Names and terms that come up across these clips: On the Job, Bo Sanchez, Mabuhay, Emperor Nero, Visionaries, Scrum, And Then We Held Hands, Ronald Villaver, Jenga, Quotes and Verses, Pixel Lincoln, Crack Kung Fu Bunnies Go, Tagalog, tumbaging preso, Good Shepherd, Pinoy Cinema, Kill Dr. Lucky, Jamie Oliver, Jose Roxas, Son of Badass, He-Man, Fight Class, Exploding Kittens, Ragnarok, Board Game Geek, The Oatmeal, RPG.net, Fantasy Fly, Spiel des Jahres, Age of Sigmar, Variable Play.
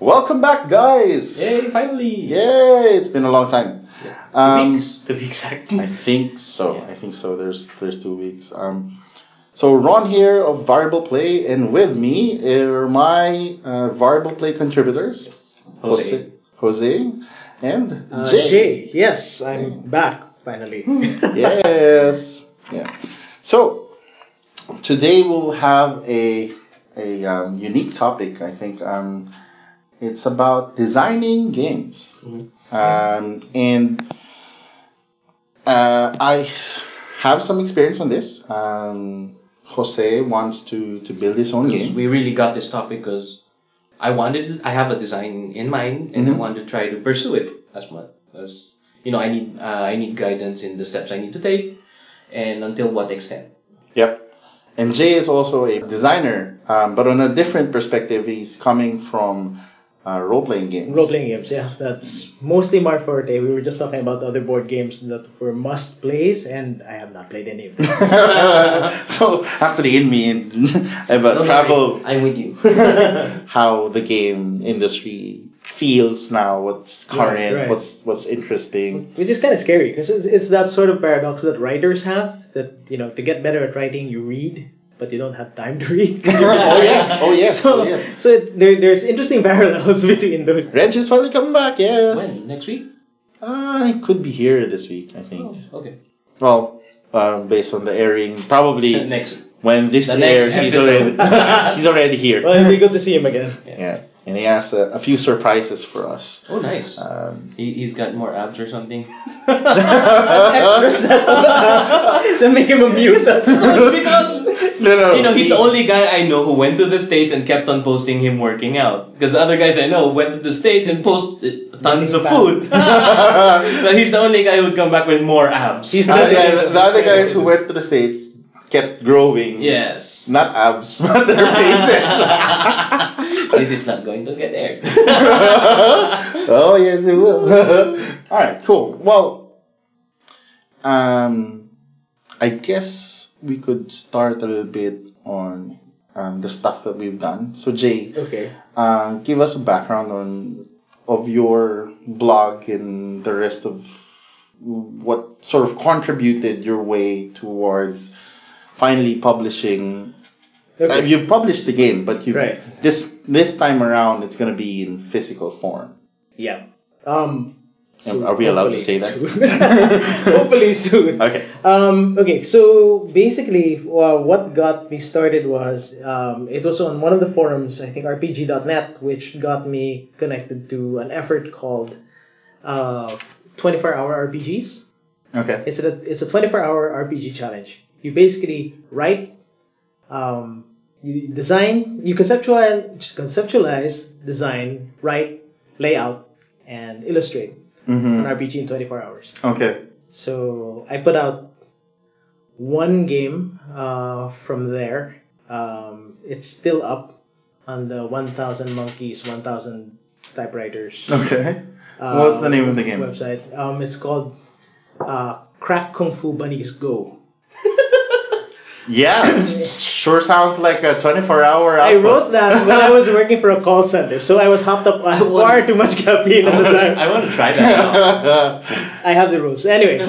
Welcome back, guys! Yay, finally! Yay! It's been a long time. Yeah. 2 weeks, to be exact. I think so. Yeah. I think so. There's 2 weeks. So Ron here of Variable Play, and with me are my Variable Play contributors. Yes. Jose and Jay. Jay, yes, I'm back finally. Yes. Yeah. So today we'll have a unique topic. I think it's about designing games, and I have some experience on this. Jose wants to build his own game. We really got this topic because I have a design in mind, and I want to try to pursue it as much as I need guidance in the steps I need to take, and until what extent. Yep. And Jay is also a designer, but on a different perspective. He's coming from role-playing games. Role-playing games, yeah. That's mostly my forte. We were just talking about other board games that were must-plays, and I have not played any of them. So, actually, I'm with you. How the game industry feels now, what's current, right. what's interesting. Which is kind of scary, because it's that sort of paradox that writers have, that, to get better at writing, you read, but you don't have time to read. So there's interesting parallels between those. Reg is finally coming back, yes. When? Next week? It could be here this week, I think. Oh, okay. Well, based on the airing, probably next week. When this airs, he's already here. Well, it'll be good to see him again. Yeah. And he has a few surprises for us. Oh, nice. He's got more abs or something. Then make him a mute. Because he's the only guy I know who went to the States and kept on posting him working out. Because the other guys I know went to the States and posted tons of food. But he's the only guy who'd come back with more abs. The other guys who went to the States kept growing. Yes. Not abs, but their faces. This is not going to get aired. Oh, yes, it will. All right, cool. Well, I guess we could start a little bit on the stuff that we've done. So, Jay, okay. Give us a background of your blog and the rest of what sort of contributed your way towards finally publishing. Okay. You've published the game, but this time around it's going to be in physical form. Yeah. Are we allowed to say that? Soon. Hopefully soon. Okay. Okay. So basically, what got me started was it was on one of the forums, I think RPG.net, which got me connected to an effort called 24-Hour RPGs. Okay. It's a 24-hour RPG challenge. You basically write, you design, you conceptualize, design, write, layout, and illustrate an RPG in 24 hours. Okay. So I put out one game from there. It's still up on the 1,000 monkeys, 1,000 typewriters. Okay. What's the name of the game? Website. It's called Crack Kung Fu Bunnies Go. Yeah, sure sounds like a 24-hour output. I wrote that when I was working for a call center, so I was hopped up on far too much caffeine at the time. I want to try that now. I have the rules. Anyway,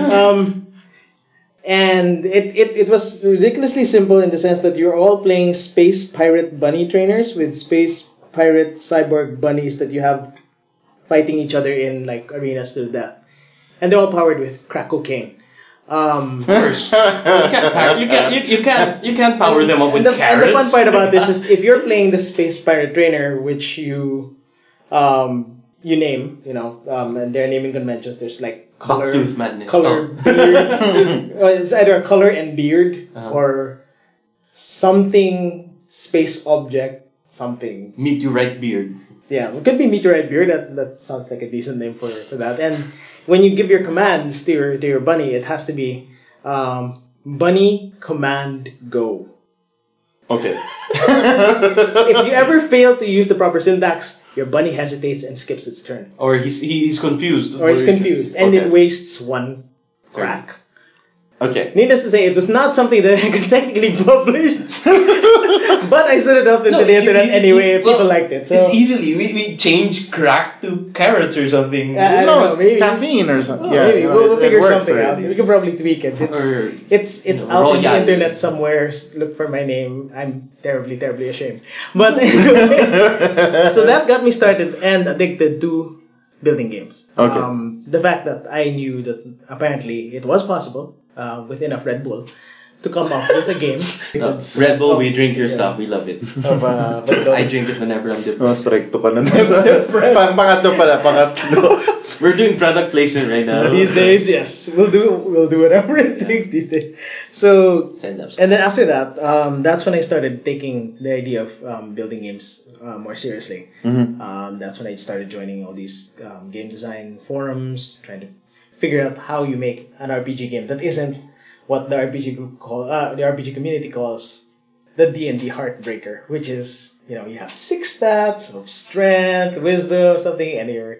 and it was ridiculously simple in the sense that you're all playing space pirate bunny trainers with space pirate cyborg bunnies that you have fighting each other in like arenas to death. And they're all powered with crack cocaine. First, you can't power them up with carrots. And the fun part about this is if you're playing the space pirate trainer, which you name, and their naming conventions. There's like color, beard. It's either a color and beard or something space object something. Meteorite beard. Yeah, it could be meteorite beard. That sounds like a decent name for that. And when you give your commands to your bunny, it has to be bunny command go. Okay. If you ever fail to use the proper syntax, your bunny hesitates and skips its turn. Or he's confused. And it wastes one crack. Okay. Needless to say, it was not something that I could technically publish. But I stood it up in the internet anyway. People liked it. So. It's easily. We change crack to carrots or something. Maybe caffeine or something. Maybe. We'll figure something out. We can probably tweak it. It's out on the internet somewhere. Look for my name. I'm terribly, terribly ashamed. But anyway, so that got me started and addicted to building games. Okay. The fact that I knew that apparently it was possible with enough Red Bull to come up with a game. Red Bull, we drink your stuff. We love it. I drink it whenever I'm depressed. We're doing product placement right now. These days, yes. We'll do whatever it takes these days. So, and then after that, that's when I started taking the idea of building games more seriously. Mm-hmm. That's when I started joining all these game design forums, trying to figure out how you make an RPG game that isn't what the RPG group the RPG community calls the D&D Heartbreaker, which is, you have 6 stats of strength, wisdom, something, and you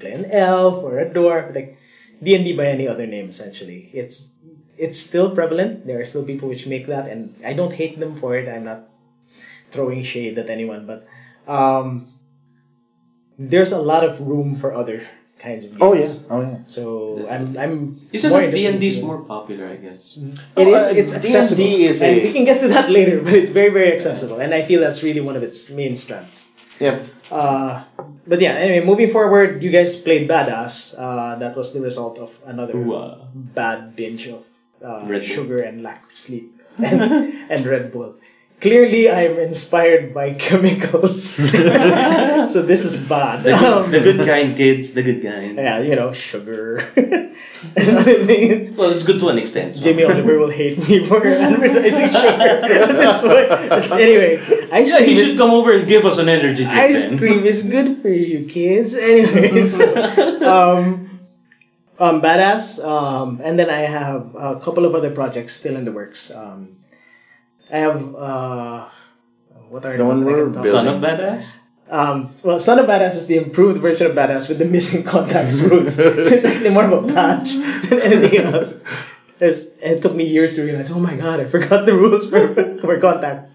play an elf or a dwarf, like D&D by any other name, essentially. It's still prevalent. There are still people which make that, and I don't hate them for it. I'm not throwing shade at anyone, but there's a lot of room for other kinds of games. Oh yeah. So definitely. I'm. It's just like D&D is more popular, I guess. It is. It's accessible. D&D is and we can get to that later, but it's very, very accessible, and I feel that's really one of its main strengths. Yep. But yeah. Anyway, moving forward, you guys played Badass. That was the result of another bad binge of sugar and lack of sleep and Red Bull. Clearly, I'm inspired by chemicals. So this is bad. The good kind, kids. The good kind. Yeah, sugar. Well, it's good to an extent. So. Jamie Oliver will hate me for advertising sugar. That's why. Anyway, he should come over and give us an energy drink. Ice cream is good for you, kids. Anyways, Badass. And then I have a couple of other projects still in the works. I have, what are the ones that Son of Badass? Well, Son of Badass is the improved version of Badass with the missing contacts roots. So it's actually more of a patch than anything else. It took me years to realize, oh my god, I forgot the rules for contact.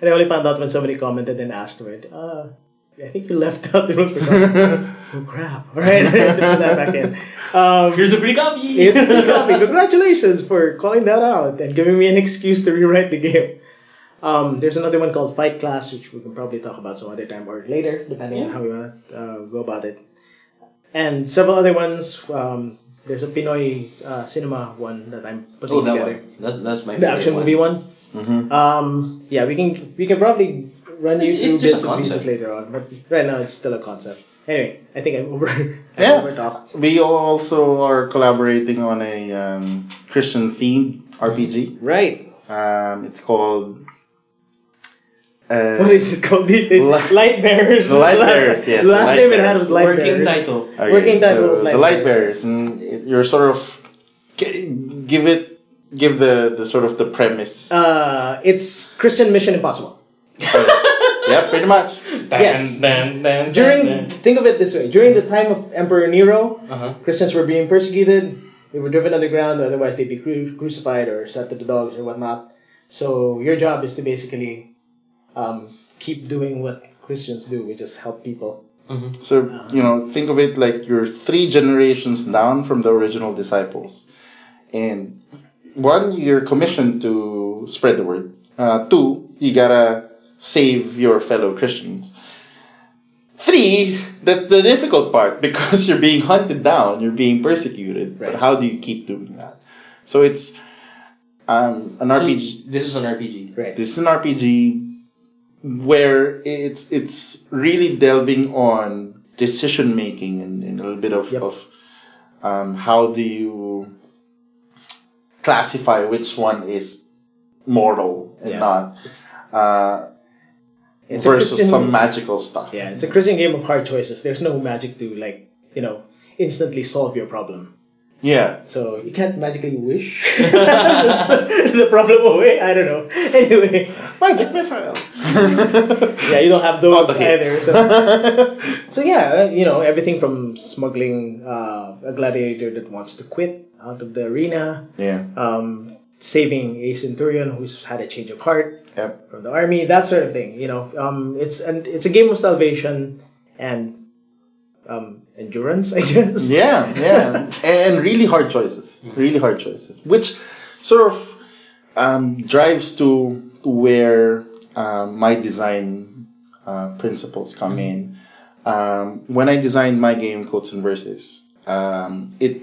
And I only found out when somebody commented and asked for it. I think you left out the rule for contact. Oh crap. Alright, I have to put that back in. Here's a free copy. Congratulations for calling that out and giving me an excuse to rewrite the game. There's another one called Fight Class, which we can probably talk about some other time or later, depending on how we want to go about it. And several other ones. There's a Pinoy Cinema one that I'm putting together. That's my favorite. The action movie one. Mm-hmm. Yeah, we can probably run you through bits and pieces later on, but right now it's still a concept. Anyway, I think I'm over. We also are collaborating on a Christian-themed RPG. Right. It's called... what is it called? Lightbearers. The Lightbearers, yes. The last name it had was Lightbearers. Working title. Okay, working title was Lightbearers. The Lightbearers. And you're sort of... Give the sort of the premise. It's Christian Mission Impossible. Yeah, pretty much. Yes. Think of it this way. During the time of Emperor Nero, Christians were being persecuted. They were driven underground, otherwise they'd be crucified or set to the dogs or whatnot. So your job is to basically keep doing what Christians do, which is help people. Mm-hmm. So, think of it like you're 3 generations down from the original disciples. And 1, you're commissioned to spread the word. 2, you gotta... save your fellow Christians. 3, that's the difficult part because you're being hunted down, you're being persecuted. Right. But how do you keep doing that? So it's an RPG. This is an RPG, right? This is an RPG where it's really delving on decision making and a little bit of how do you classify which one is mortal and not. It's versus some magical stuff. Yeah, it's a Christian game of hard choices. There's no magic to, instantly solve your problem. Yeah. So you can't magically wish the problem away. I don't know. Anyway. Magic missile. Yeah, you don't have those either. So yeah, everything from smuggling a gladiator that wants to quit out of the arena. Yeah. Saving a centurion who's had a change of heart. Yep. From the army, that sort of thing. You know, it's a game of salvation and endurance, I guess. Yeah, yeah, and really hard choices. Really hard choices, which sort of drives to where my design principles come in. When I designed my game, Quotes and Verses, it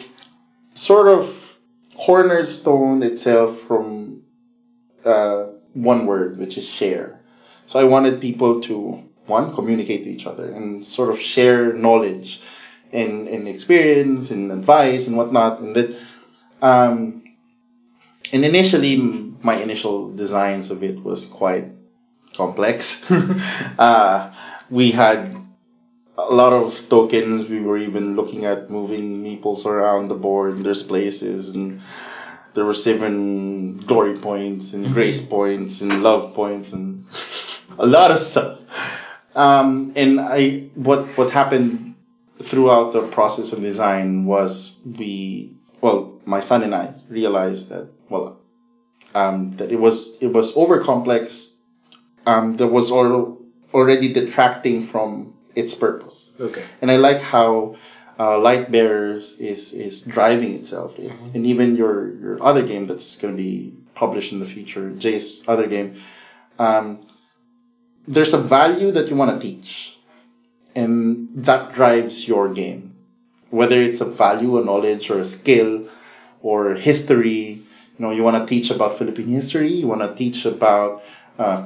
sort of cornerstoned itself from one word, which is share. So I wanted people to, one, communicate to each other and sort of share knowledge and experience and advice and whatnot. And that, and initially, my initial designs of it was quite complex. We had a lot of tokens. We were even looking at moving meeples around the board. There's places, and there were 7 glory points and grace points and love points and a lot of stuff. And I, what happened throughout the process of design was my son and I realized that, that it was over complex. That was already detracting from its purpose. Okay. And I like how Lightbearers is driving itself. Yeah? Mm-hmm. And even your other game that's going to be published in the future, Jay's other game, there's a value that you want to teach. And that drives your game. Whether it's a value, a knowledge, or a skill, or history. You know, you want to teach about Philippine history. You want to teach about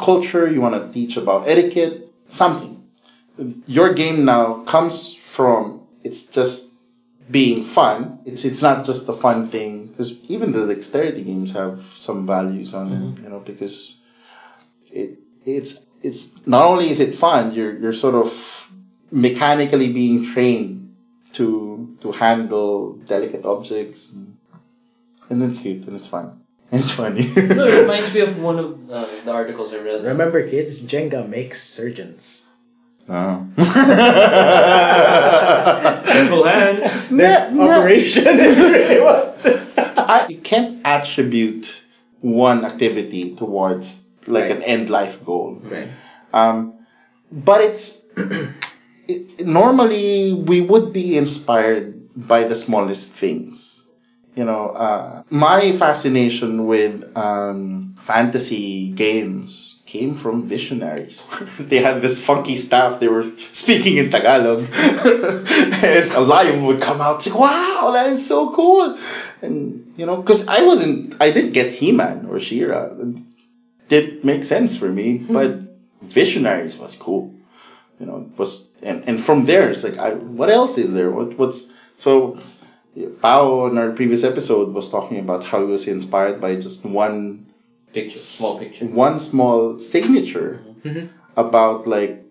culture. You want to teach about etiquette. Something. Your game now comes from, it's just being fun. It's not just a fun thing, because even the dexterity games have some values on them, you know, because it's not only is it fun, you're sort of mechanically being trained to handle delicate objects, and it's cute and it's fun. It's funny. No, it reminds me of one of the articles I read. Remember, kids, Jenga makes surgeons. Oh. Careful hand. There's operation. You can't attribute one activity towards an end life goal. Right. But normally we would be inspired by the smallest things. You know, my fascination with fantasy games came from Visionaries. They had this funky staff. They were speaking in Tagalog. And a lion would come out and say, wow, that is so cool. And, you know, because I didn't get He-Man or She-Ra. It didn't make sense for me, but Visionaries was cool. You know, it was, and from there, it's like, what else is there? So Pao in our previous episode was talking about how he was inspired by just one picture, small picture. One small signature about it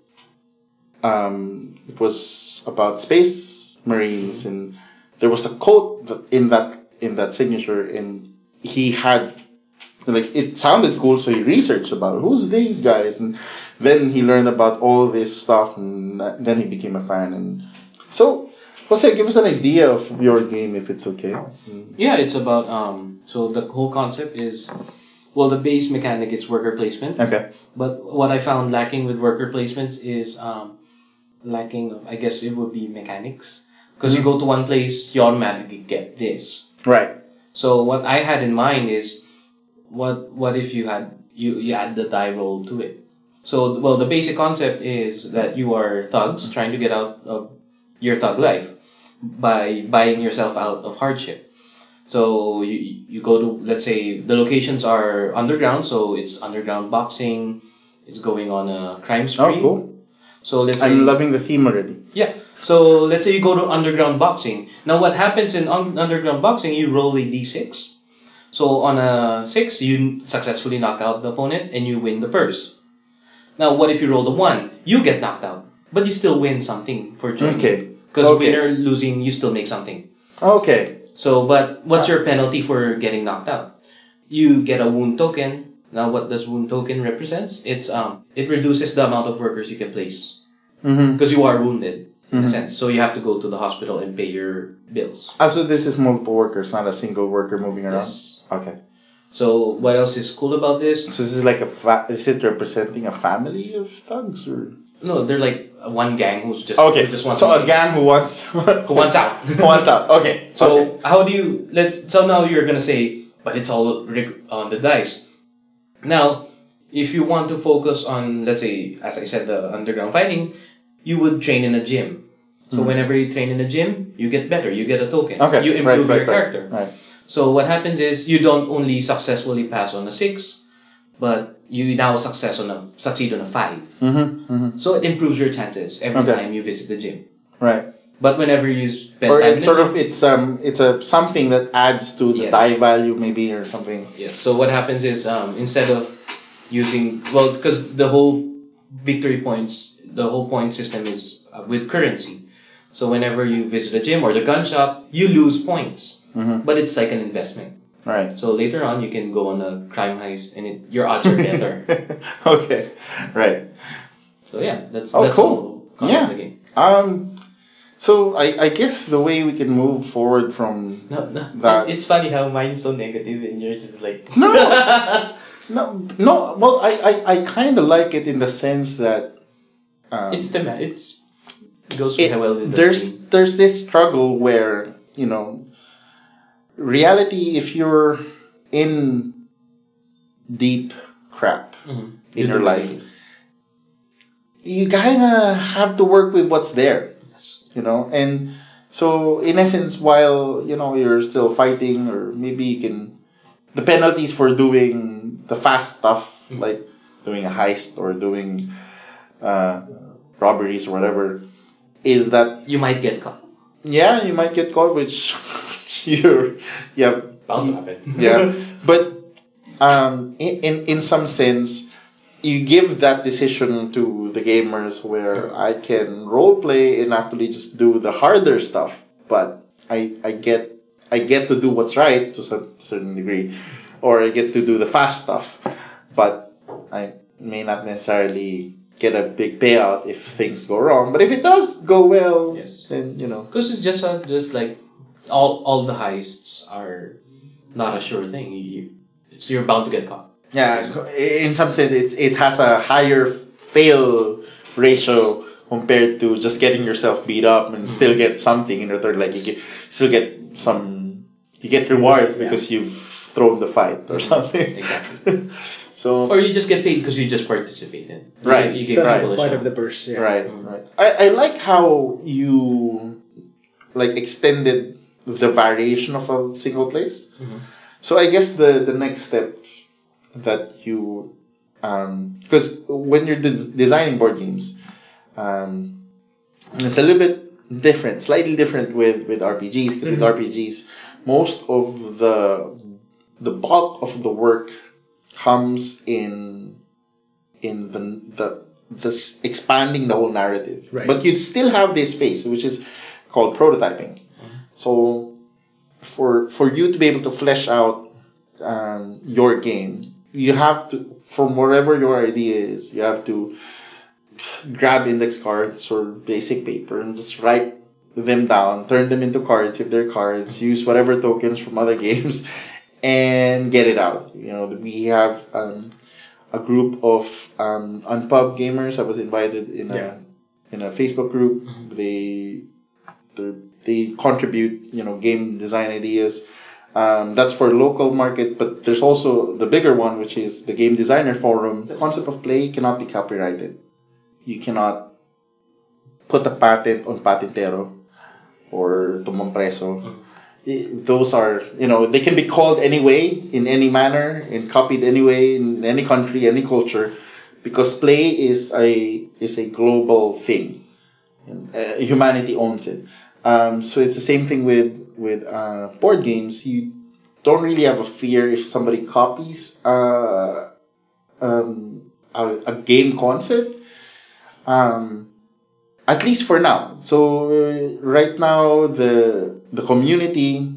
was about space marines, and there was a quote that in that signature, and he had it sounded cool, so he researched about it. Who's these guys? And then he learned about all this stuff, and then he became a fan. And so, Jose, give us an idea of your game, if it's okay. Yeah, it's about so the whole concept is. Well, the base mechanic is worker placement. Okay. But what I found lacking with worker placements is lacking of, I guess it would be mechanics. Because you go to one place, you automatically get this. Right. So what I had in mind is, what if you had you add the die roll to it? So, well, the basic concept is that you are thugs trying to get out of your thug life by buying yourself out of hardship. So you go to, let's say, the locations are underground, so it's underground boxing, it's going on a crime spree. Oh, cool. So let's say, I'm loving the theme already. Yeah. So let's say you go to underground boxing. Now what happens in underground boxing, you roll a d6. So on a 6, you successfully knock out the opponent and you win the purse. Now what if you roll a 1? You get knocked out, but you still win something for joining. Okay. Because winner losing, you still make something. Okay. So, but what's your penalty for getting knocked out? You get a wound token. Now, what does wound token represents? It's it reduces the amount of workers you can place because you are wounded in a sense. So you have to go to the hospital and pay your bills. So this is multiple workers, not a single worker moving around. Yes. Okay. So what else is cool about this? So this is like is it representing a family of thugs or? No, they're like one gang who's just okay. Who just wants so a gang who wants out. Who wants out. Okay. So okay. How do you so now you're gonna say, but it's all on the dice. Now, if you want to focus on, let's say, as I said, the underground fighting, you would train in a gym. So whenever you train in a gym, you get better. You get a token. Okay. You improve your character. Right. So what happens is you don't only successfully pass on a 6, but you now succeed on a 5. Mm-hmm, mm-hmm. So it improves your chances every time you visit the gym. Right. But whenever you spend time it's sort of it's a something that adds to the die value maybe or something. Yes. So what happens is instead of using because the whole victory points, the whole point system is with currency. So whenever you visit a gym or the gun shop, you lose points. Mm-hmm. But it's like an investment. Right. So later on, you can go on a crime heist, and your odds are better. Okay. Right. So yeah, that's cool. The game. So I guess the way we can move forward from that. It's funny how mine's so negative and yours is like no. Well, I kind of like it in the sense that it goes with how well it does. There's this struggle where reality, if you're in deep crap in your life, you kind of have to work with what's there, and so in essence, while you're still fighting, or maybe you can, the penalties for doing the fast stuff, like doing a heist or doing robberies or whatever, is that you might get caught. Yeah, you might get caught, which you have bound to happen. Yeah, but in some sense, you give that decision to the gamers where I can role play and actually just do the harder stuff, but I get to do what's right to a certain degree, or I get to do the fast stuff, but I may not necessarily get a big payout if things go wrong. But if it does go well, then because it's just like all the heists are not a sure thing. So you're bound to get caught. Yeah, in some sense, it has a higher fail ratio compared to just getting yourself beat up and still get something in return. Like you get rewards because you've thrown the fight or something. Exactly. So, or you just get paid because you just participated. Right. You get part of the purse. Yeah. Right. Mm-hmm. Right. I like how you extended the variation of a single place. Mm-hmm. So I guess the next step that you, because when you're designing board games, and it's a little bit different, slightly different with RPGs. Because with RPGs, most of the bulk of the work comes in the expanding the whole narrative. Right. But you still have this phase, which is called prototyping. Mm-hmm. So for you to be able to flesh out your game, you have to, from wherever your idea is, you have to grab index cards or basic paper and just write them down, turn them into cards if they're cards, use whatever tokens from other games, and get it out. We have a group of Unpub gamers. I was invited in a Facebook group. Mm-hmm. They contribute game design ideas. That's for local market, but there's also the bigger one, which is the Game Designer Forum. The concept of play cannot be copyrighted. You cannot put a patent on patintero or tumbaging preso. Mm-hmm. Those are, they can be called any way, in any manner, and copied any way, in any country, any culture, because play is a global thing. Humanity owns it. So it's the same thing with board games. You don't really have a fear if somebody copies a game concept. At least for now. So right now, the community,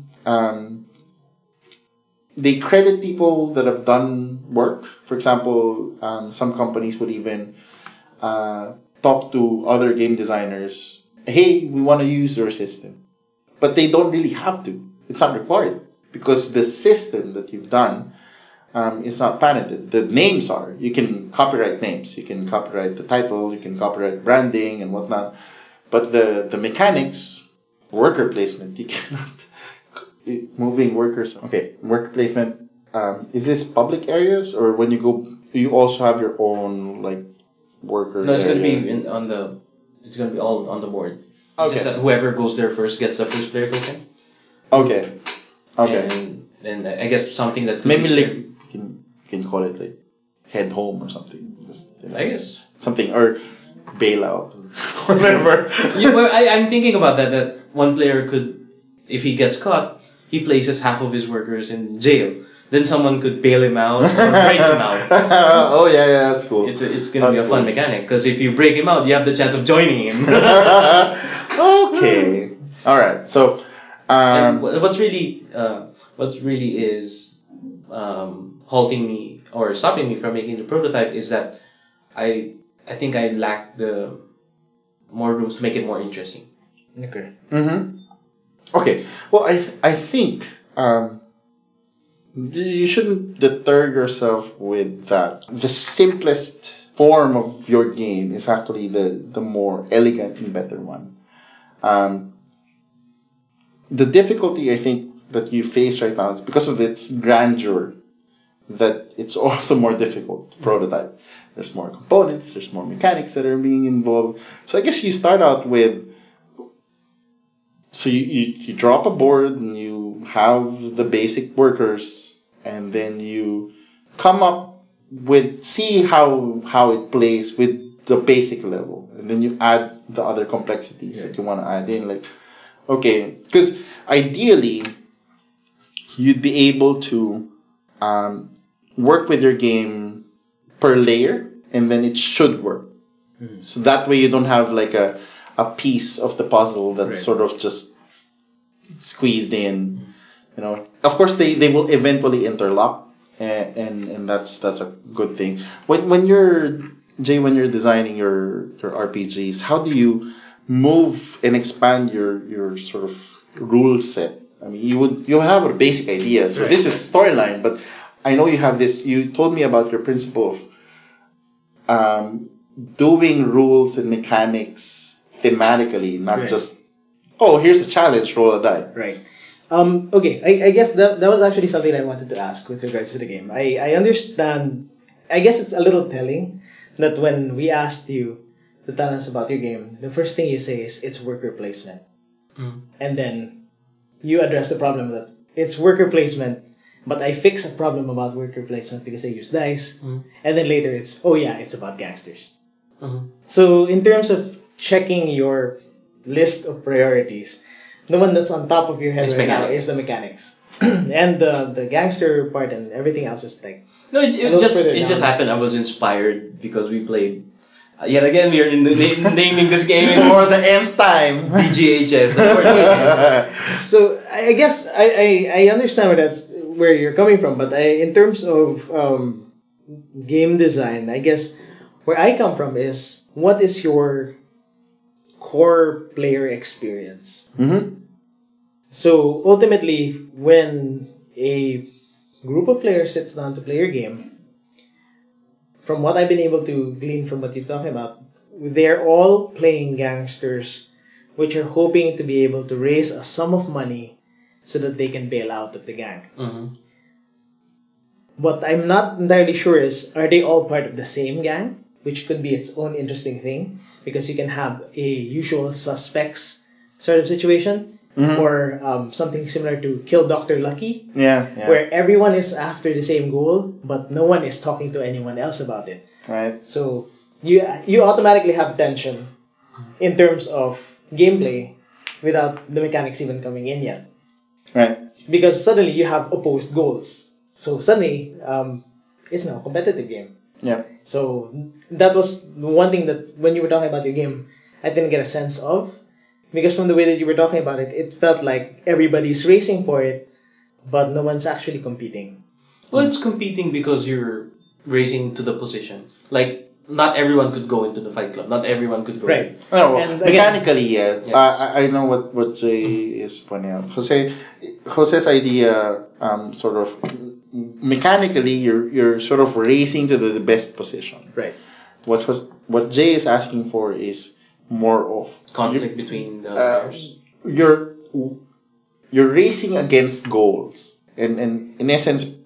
they credit people that have done work. For example, some companies would even talk to other game designers. Hey, we want to use your system. But they don't really have to. It's not required. Because the system that you've done It's not patented. The names are. You can copyright names. You can copyright the title. You can copyright branding and whatnot. But the mechanics, worker placement, you cannot... moving workers. Okay, worker placement. Is this public areas? Or when you go, you also have your own, like, worker No, it's going to be on the... It's going to be all on the board. Okay. It's just that whoever goes there first gets the first player token. Okay. Okay. And I guess something that... Maybe, like... Can call it like head home or something. Just, you know, I guess something or bailout or whatever. I'm thinking about that one player could, if he gets caught, he places half of his workers in jail. Then someone could bail him out or break him out. Oh yeah, that's cool. It's gonna that's be a fun cool. mechanic because if you break him out, you have the chance of joining him. Okay, all right. So what really is halting me or stopping me from making the prototype is that I think I lack the more rooms to make it more interesting. Okay. Mm-hmm. Okay. Well, I think you shouldn't deter yourself with that. The simplest form of your game is actually the more elegant and better one. The difficulty I think that you face right now is because of its grandeur. That it's also more difficult to prototype. There's more components, there's more mechanics that are being involved. So I guess you start out with, so you draw up a board and you have the basic workers and then you come up with, see how it plays with the basic level. And then you add the other complexities that you want to add in. Like, okay, because ideally you'd be able to work with your game per layer, and then it should work. Mm-hmm. So that way you don't have like a piece of the puzzle that's sort of just squeezed in. Mm-hmm. You know, of course they will eventually interlock, and that's a good thing. When you're designing your RPGs, how do you move and expand your sort of rule set? I mean, you have a basic idea. So this is storyline, but I know you have this. You told me about your principle of doing rules and mechanics thematically, not just, oh, here's a challenge, roll a die. Right. Okay, I guess that was actually something I wanted to ask with regards to the game. I understand, I guess it's a little telling that when we asked you to tell us about your game, the first thing you say is, it's worker placement. Mm. And then... you address the problem that it's worker placement, but I fix a problem about worker placement because I use dice. Mm-hmm. And then later it's, oh yeah, it's about gangsters. Mm-hmm. So in terms of checking your list of priorities, the one that's on top of your head now is the mechanics. And the gangster part and everything else is like... No, it just happened. I was inspired because we played... yet again, we are naming this game for the nth time. DGHS. So I guess I understand where you're coming from, but in terms of game design, I guess where I come from is what is your core player experience? Mm-hmm. So ultimately, when a group of players sits down to play your game, from what I've been able to glean from what you're talking about, they're all playing gangsters which are hoping to be able to raise a sum of money so that they can bail out of the gang. Mm-hmm. What I'm not entirely sure is, are they all part of the same gang? Which could be its own interesting thing because you can have a usual suspects sort of situation. Mm-hmm. Or something similar to Kill Dr. Lucky, where everyone is after the same goal, but no one is talking to anyone else about it. Right. So you automatically have tension in terms of gameplay without the mechanics even coming in yet. Right. Because suddenly you have opposed goals. So suddenly it's now a competitive game. Yeah. So that was one thing that when you were talking about your game, I didn't get a sense of. Because from the way that you were talking about it, it felt like everybody's racing for it, but no one's actually competing. Well, it's competing because you're racing to the position. Like, not everyone could go into the fight club. Not everyone could go in. Oh, well, mechanically, again, yes. I know what Jay is pointing out. Jose's idea sort of mechanically you're sort of racing to the best position. Right. What Jay is asking for is more of conflict between the players. You're racing against goals, and in essence,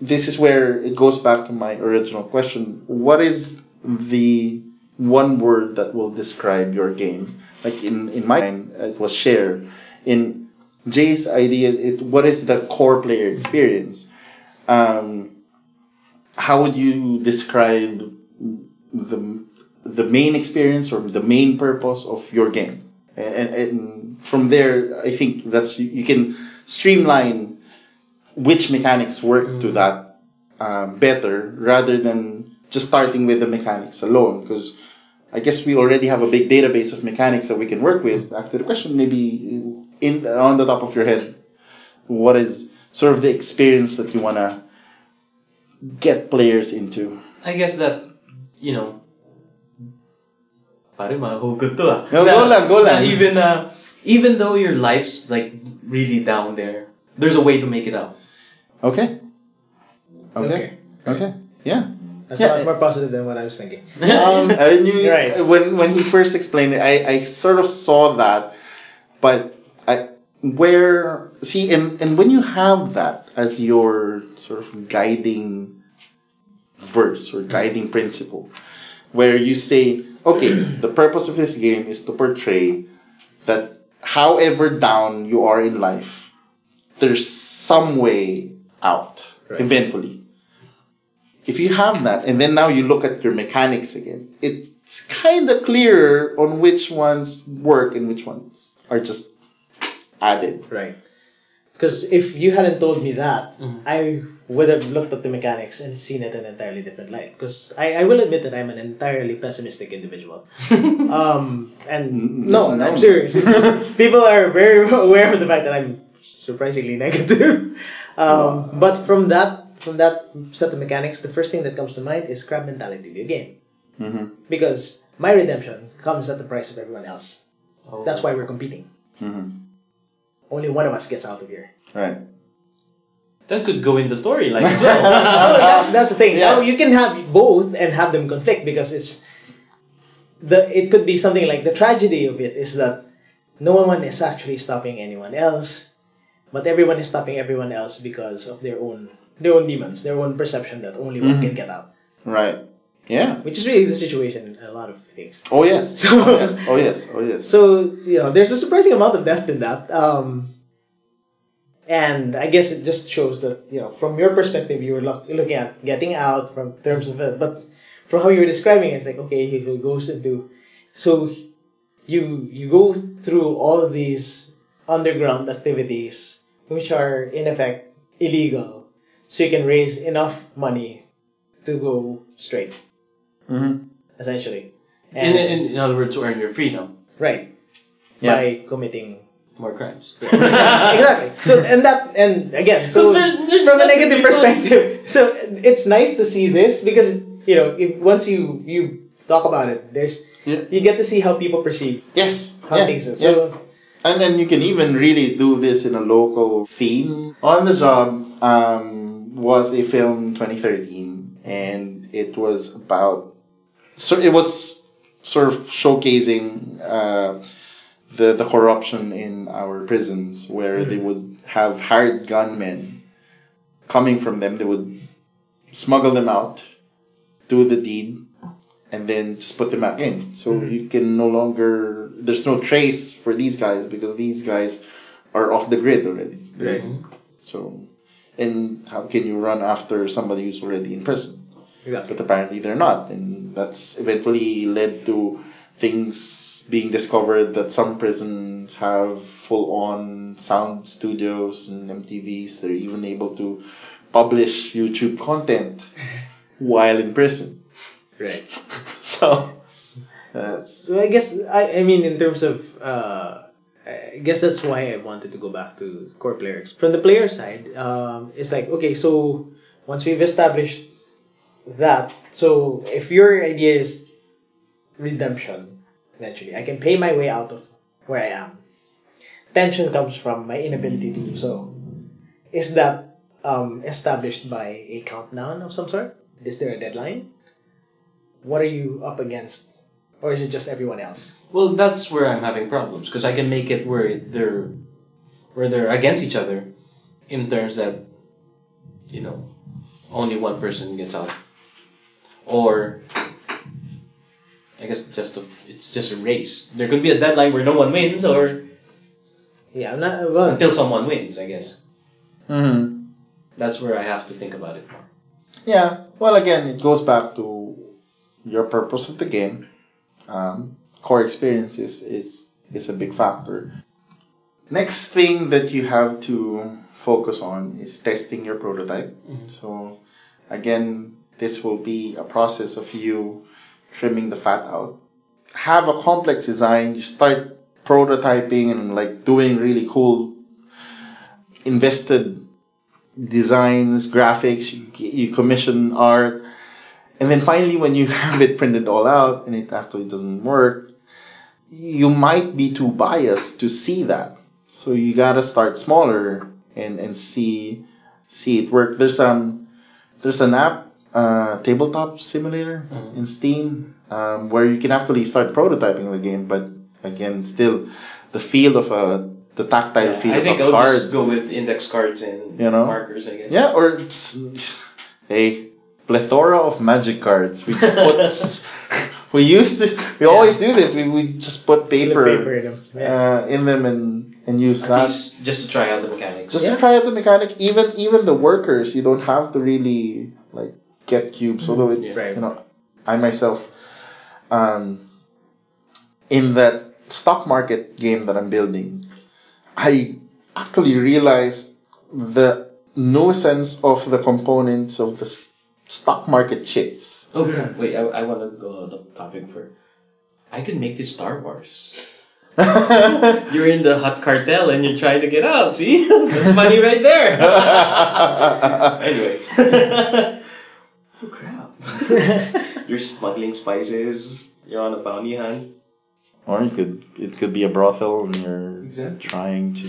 this is where it goes back to my original question: what is the one word that will describe your game? Like in my mind, it was share. In Jay's idea, what is the core player experience? How would you describe the main experience or the main purpose of your game? And from there, I think that's you can streamline which mechanics work to that better rather than just starting with the mechanics alone. Because I guess we already have a big database of mechanics that we can work with. After the question, maybe on the top of your head, what is sort of the experience that you want to get players into? I guess that, you know, pare mahugot to ah. No, go lang. Even though your life's like really down there, there's a way to make it up. Okay. Yeah. That's a lot more positive than what I was thinking. You're right. When he first explained it, I sort of saw that, but and when you have that as your sort of guiding verse or guiding principle, where you say, okay, the purpose of this game is to portray that however down you are in life, there's some way out, right, eventually. If you have that, and then now you look at your mechanics again, it's kind of clearer on which ones work and which ones are just added. Right. Because if you hadn't told me that, I would have looked at the mechanics and seen it in an entirely different light. Because I will admit that I'm an entirely pessimistic individual. No, I'm serious. People are very aware of the fact that I'm surprisingly negative. But from that set of mechanics, the first thing that comes to mind is crab mentality, the game. Mm-hmm. Because my redemption comes at the price of everyone else. Oh. That's why we're competing. Mm-hmm. Only one of us gets out of here. Right. That could go in the story, like as well. No, that's the thing. Yeah. Now, you can have both and have them conflict because it could be something like the tragedy of it is that no one is actually stopping anyone else, but everyone is stopping everyone else because of their own demons, their own perception that only one can get out. Right. Yeah. Which is really the situation in a lot of things. Oh, yes. Oh, yes. So, you know, there's a surprising amount of depth in that. And I guess it just shows that, you know, from your perspective, you were looking at getting out from terms of it. But from how you were describing it, it's like, okay, he goes into... So you go through all of these underground activities, which are, in effect, illegal. So you can raise enough money to go straight. Mm-hmm. Essentially. And in other words, to earn your freedom. Right. Yeah. By committing more crimes. Exactly. So so there's from a negative perspective. So it's nice to see this because, you know, if once you talk about it, you get to see how people perceive. Yes. How things are. So and then you can even really do this in a local theme. On the Job was a film 2013 and it was about... So it was sort of showcasing the corruption in our prisons where they would have hired gunmen coming from them. They would smuggle them out, do the deed, and then just put them back in. So you can no longer... There's no trace for these guys because these guys are off the grid already. Right. So, and how can you run after somebody who's already in prison? Exactly. But apparently they're not, and that's eventually led to things being discovered that some prisons have full-on sound studios and MTVs. They're even able to publish YouTube content while in prison. Right. So I guess I mean in terms of I guess that's why I wanted to go back to core players from the player side. It's like okay, so once we've established that. So, if your idea is redemption, eventually, I can pay my way out of where I am. Tension comes from my inability to do so. Is that established by a countdown of some sort? Is there a deadline? What are you up against? Or is it just everyone else? Well, that's where I'm having problems, because I can make it where they're against each other in terms that, you know, only one person gets out. Or, I guess it's just a race. There could be a deadline where no one wins, or... Yeah, I'm not... Well, until someone wins, I guess. Mm-hmm. That's where I have to think about it more. Yeah, well, again, it goes back to your purpose of the game. Core experience is a big factor. Next thing that you have to focus on is testing your prototype. Mm-hmm. So, again, this will be a process of you trimming the fat out. Have a complex design. You start prototyping and like doing really cool invested designs, graphics. You commission art. And then finally, when you have it printed all out and it actually doesn't work, you might be too biased to see that. So you gotta start smaller and see it work. There's an app, tabletop simulator in Steam, where you can actually start prototyping the game. But again, still, the feel of the tactile feel of a card. I think I'll just go with index cards and markers, I guess. Yeah, or hey. Plethora of magic cards. We just put always do this. We just put paper in them, and use that. At least just to try out the mechanic. To try out the mechanic. Even the workers, you don't have to really like get cubes. Although it's you know, I myself, in that stock market game that I'm building, I actually realized the nuisance of the components of the stock market chips. Okay. Wait, I want to go on the topic for... I could make this Star Wars. You're in the hot cartel and you're trying to get out, see? That's money right there. Anyway. Oh, crap. You're smuggling spices. You're on a bounty hunt. Or it could be a brothel and you're trying to...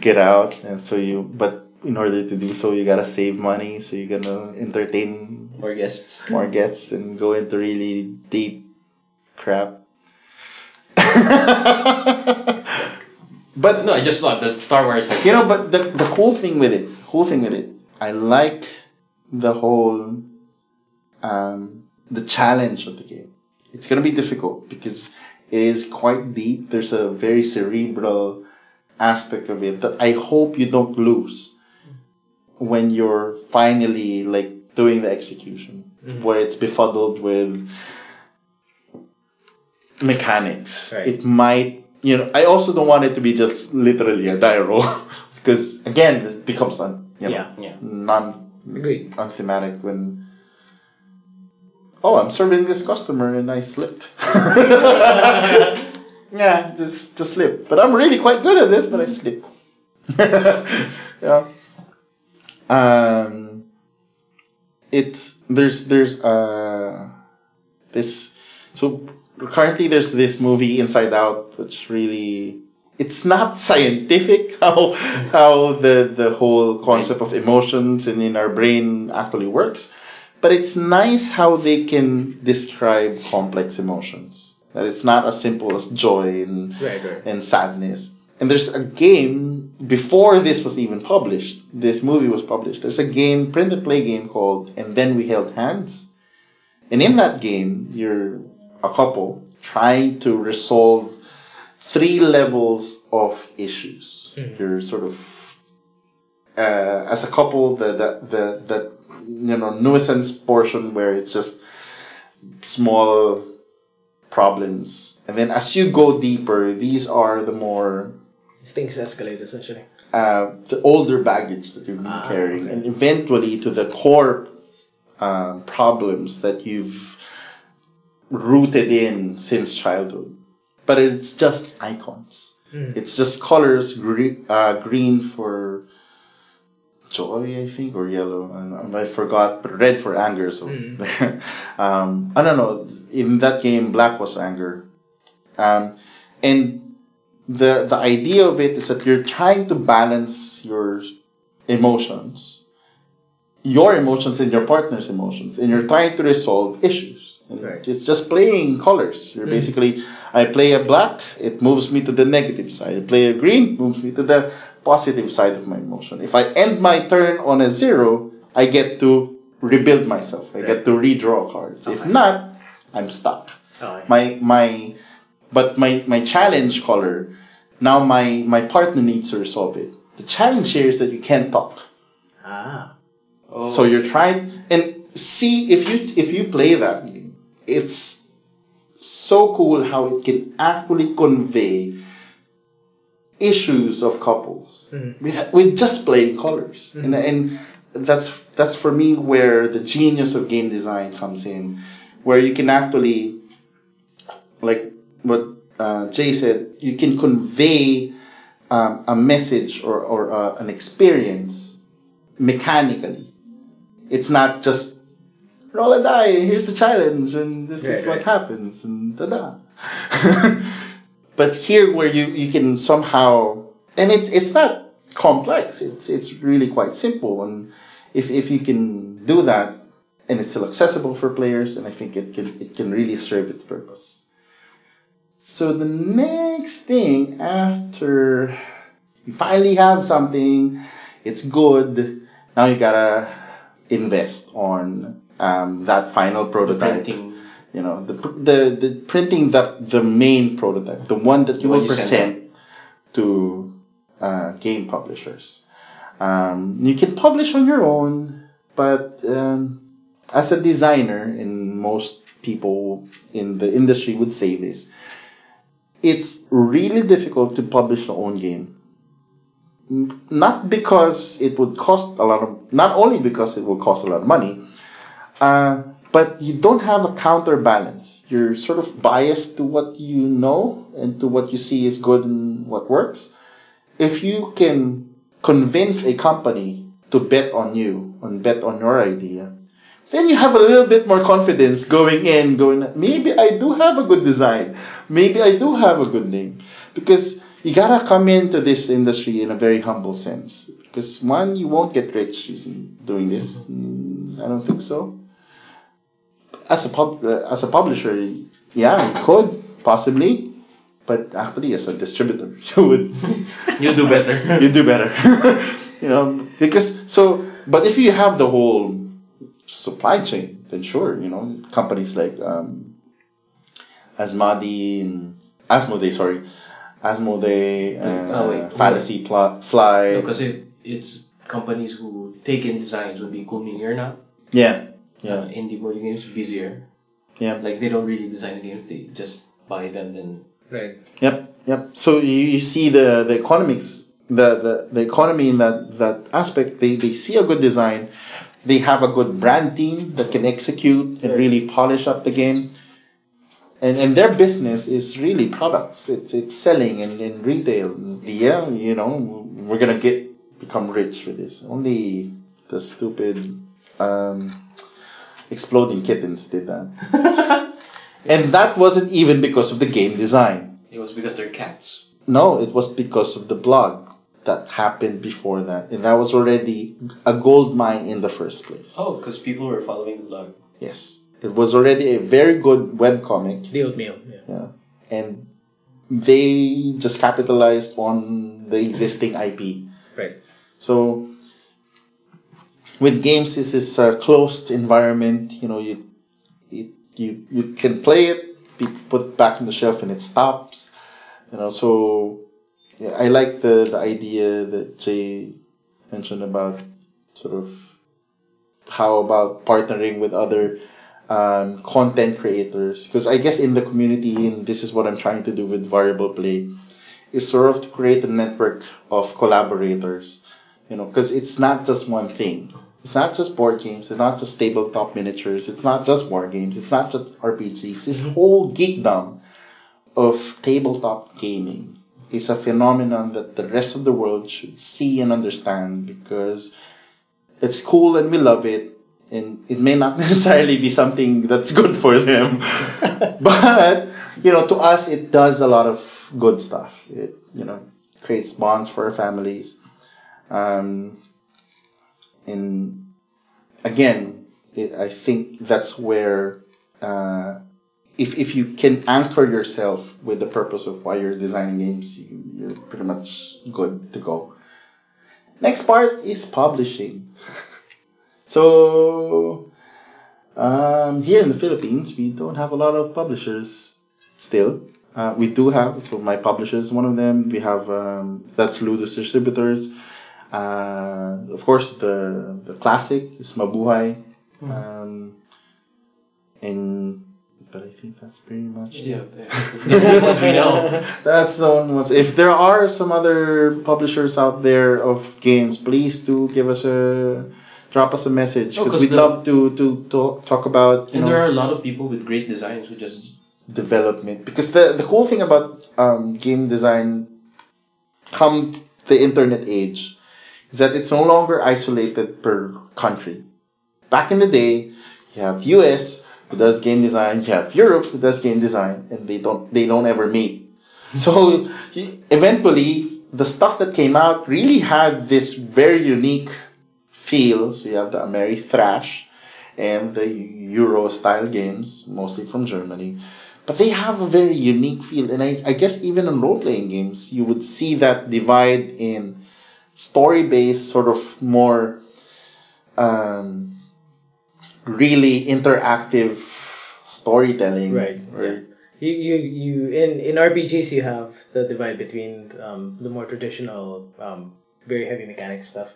Get out. And so you... But... In order to do so, you gotta save money, so you're gonna entertain more guests and go into really deep crap. But no, I just thought the Star Wars thing. You know, but the cool thing with it, I like the whole the challenge of the game. It's gonna be difficult because it is quite deep. There's a very cerebral aspect of it that I hope you don't lose when you're finally like doing the execution, where it's befuddled with mechanics. Right. It might, you know, I also don't want it to be just literally a die roll, because again, it becomes non-thematic when, I'm serving this customer and I slipped. Yeah, just slip. But I'm really quite good at this, but I slip. Yeah. Currently there's this movie Inside Out, which really, it's not scientific how the whole concept of emotions and in our brain actually works, but it's nice how they can describe complex emotions, that it's not as simple as joy and sadness. And there's a game. Before this was even published, this movie was published, there's a game, print-and-play game called And Then We Held Hands. And in that game, you're a couple trying to resolve 3 levels of issues. Mm-hmm. You're sort of, as a couple, the you know, nuisance portion where it's just small problems. And then as you go deeper, these are the more... Things escalate, essentially. The older baggage that you've been carrying, and eventually to the core problems that you've rooted in since childhood. But it's just icons. Mm. It's just colors, green for joy, I think, or yellow. I forgot, but red for anger. So I don't know. In that game, black was anger. And the idea of it is that you're trying to balance your emotions, and your partner's emotions, and you're trying to resolve issues. And right. It's just playing colors. You're basically, I play a black, it moves me to the negative side. I play a green, moves me to the positive side of my emotion. If I end my turn on a zero, I get to rebuild myself. I get to redraw cards. Okay. If not, I'm stuck. Okay. But my challenge color, now my partner needs to resolve it. The challenge here is that you can't talk. Ah. Oh. So you're trying, and see if you play that game, it's so cool how it can actually convey issues of couples with just playing colors, and that's for me where the genius of game design comes in, where you can actually, like what Jay said, you can convey a message or an experience mechanically. It's not just roll a die and here's the challenge and this is what happens and ta-da. But here where you can somehow, and it's not complex. It's really quite simple, and if you can do that and it's still accessible for players, and I think it can really serve its purpose. So the next thing after you finally have something, it's good, now you gotta invest on that final prototype. You know, the printing that the main prototype, the one that you will present to game publishers. You can publish on your own, but as a designer, and most people in the industry would say this, it's really difficult to publish your own game. Not because it would cost a lot of... Not only because it will cost a lot of money, but you don't have a counterbalance. You're sort of biased to what you know and to what you see is good and what works. If you can convince a company to bet on you and bet on your idea, then you have a little bit more confidence going in. Maybe I do have a good design. Maybe I do have a good name. Because... you gotta come into this industry in a very humble sense. Because one, you won't get rich using doing this. I don't think so. As a publisher, yeah, you could possibly, but actually as a distributor, you would. You do better. You know, but if you have the whole supply chain, then sure, you know, companies like Asmodee, Fantasy Fly. No, because it's companies who take in designs would be millionaire now. Yeah. Yeah. Indie board games busier. Yeah. Like they don't really design the games, they just buy them then. Right. Yep. So you see the economics, the economy in that aspect, they see a good design, they have a good brand team that can execute and really polish up the game. And their business is really products. It's selling and retail. Yeah, you know, we're gonna become rich with this. Only the stupid exploding kittens did that. And that wasn't even because of the game design. It was because they're cats. No, it was because of the blog that happened before that. And that was already a gold mine in the first place. Oh, because people were following the blog. Yes. It was already a very good webcomic. The oatmeal. Yeah. And they just capitalized on the existing IP. Right. So, with games, this is a closed environment. You know, you can play it, be put back on the shelf, and it stops. You know, so yeah, I like the idea that Jay mentioned about sort of how about partnering with other content creators, because I guess in the community, and this is what I'm trying to do with Variable Play, is sort of to create a network of collaborators, you know, because it's not just one thing. It's not just board games, it's not just tabletop miniatures, it's not just war games, it's not just RPGs. This whole geekdom of tabletop gaming is a phenomenon that the rest of the world should see and understand, because it's cool and we love it. And it may not necessarily be something that's good for them, but you know, to us, it does a lot of good stuff. It, you know, creates bonds for our families. And again, I think that's where, if you can anchor yourself with the purpose of why you're designing games, you're pretty much good to go. Next part is publishing. So, here in the Philippines, we don't have a lot of publishers still. We do have, so my publisher is one of them. We have, that's Ludus Distributors. Of course, the classic is Mabuhay. And, but I think that's pretty much it. That's the one was. If there are some other publishers out there of games, please do give us drop us a message, because we'd love to talk about. You know, there are a lot of people with great designs who just development. Because the cool thing about game design, come the internet age, is that it's no longer isolated per country. Back in the day, you have US who does game design, you have Europe who does game design, and they don't ever meet. So eventually, the stuff that came out really had this very unique feel. So you have the Ameri Thrash and the Euro style games, mostly from Germany. But they have a very unique feel. And I guess even in role-playing games, you would see that divide in story-based, sort of more really interactive storytelling. Right. Where you in RPGs, you have the divide between the more traditional, very heavy mechanics stuff.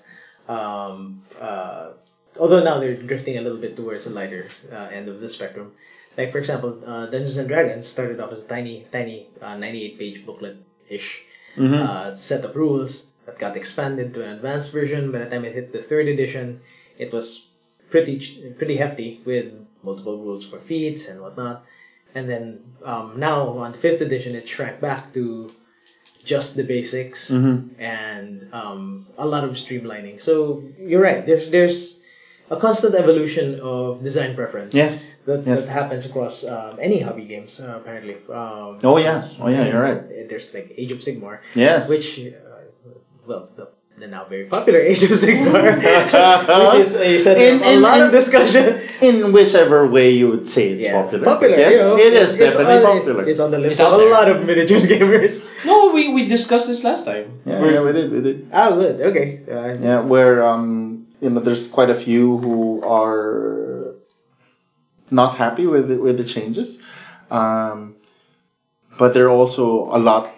Although now they're drifting a little bit towards the lighter end of the spectrum. Like, for example, Dungeons & Dragons started off as a tiny 98-page booklet-ish set of rules that got expanded to an advanced version. By the time it hit the third edition, it was pretty hefty with multiple rules for feats and whatnot. And then now, on the fifth edition, it shrank back to just the basics and a lot of streamlining. So, you're right. There's a constant evolution of design preference. Yes. That happens across any hobby games, apparently. You're right. There's like Age of Sigmar. Yes. Which, the now very popular Age of Sigmar, which is a set of a lot of discussion. In whichever way you would say it's popular. Yes, you know, it is definitely popular. It's on the list of a lot of miniatures gamers. No, we discussed this last time. Yeah, we did. Ah, good. Okay. Yeah, where... you know, there's quite a few who are not happy with the changes, but there are also a lot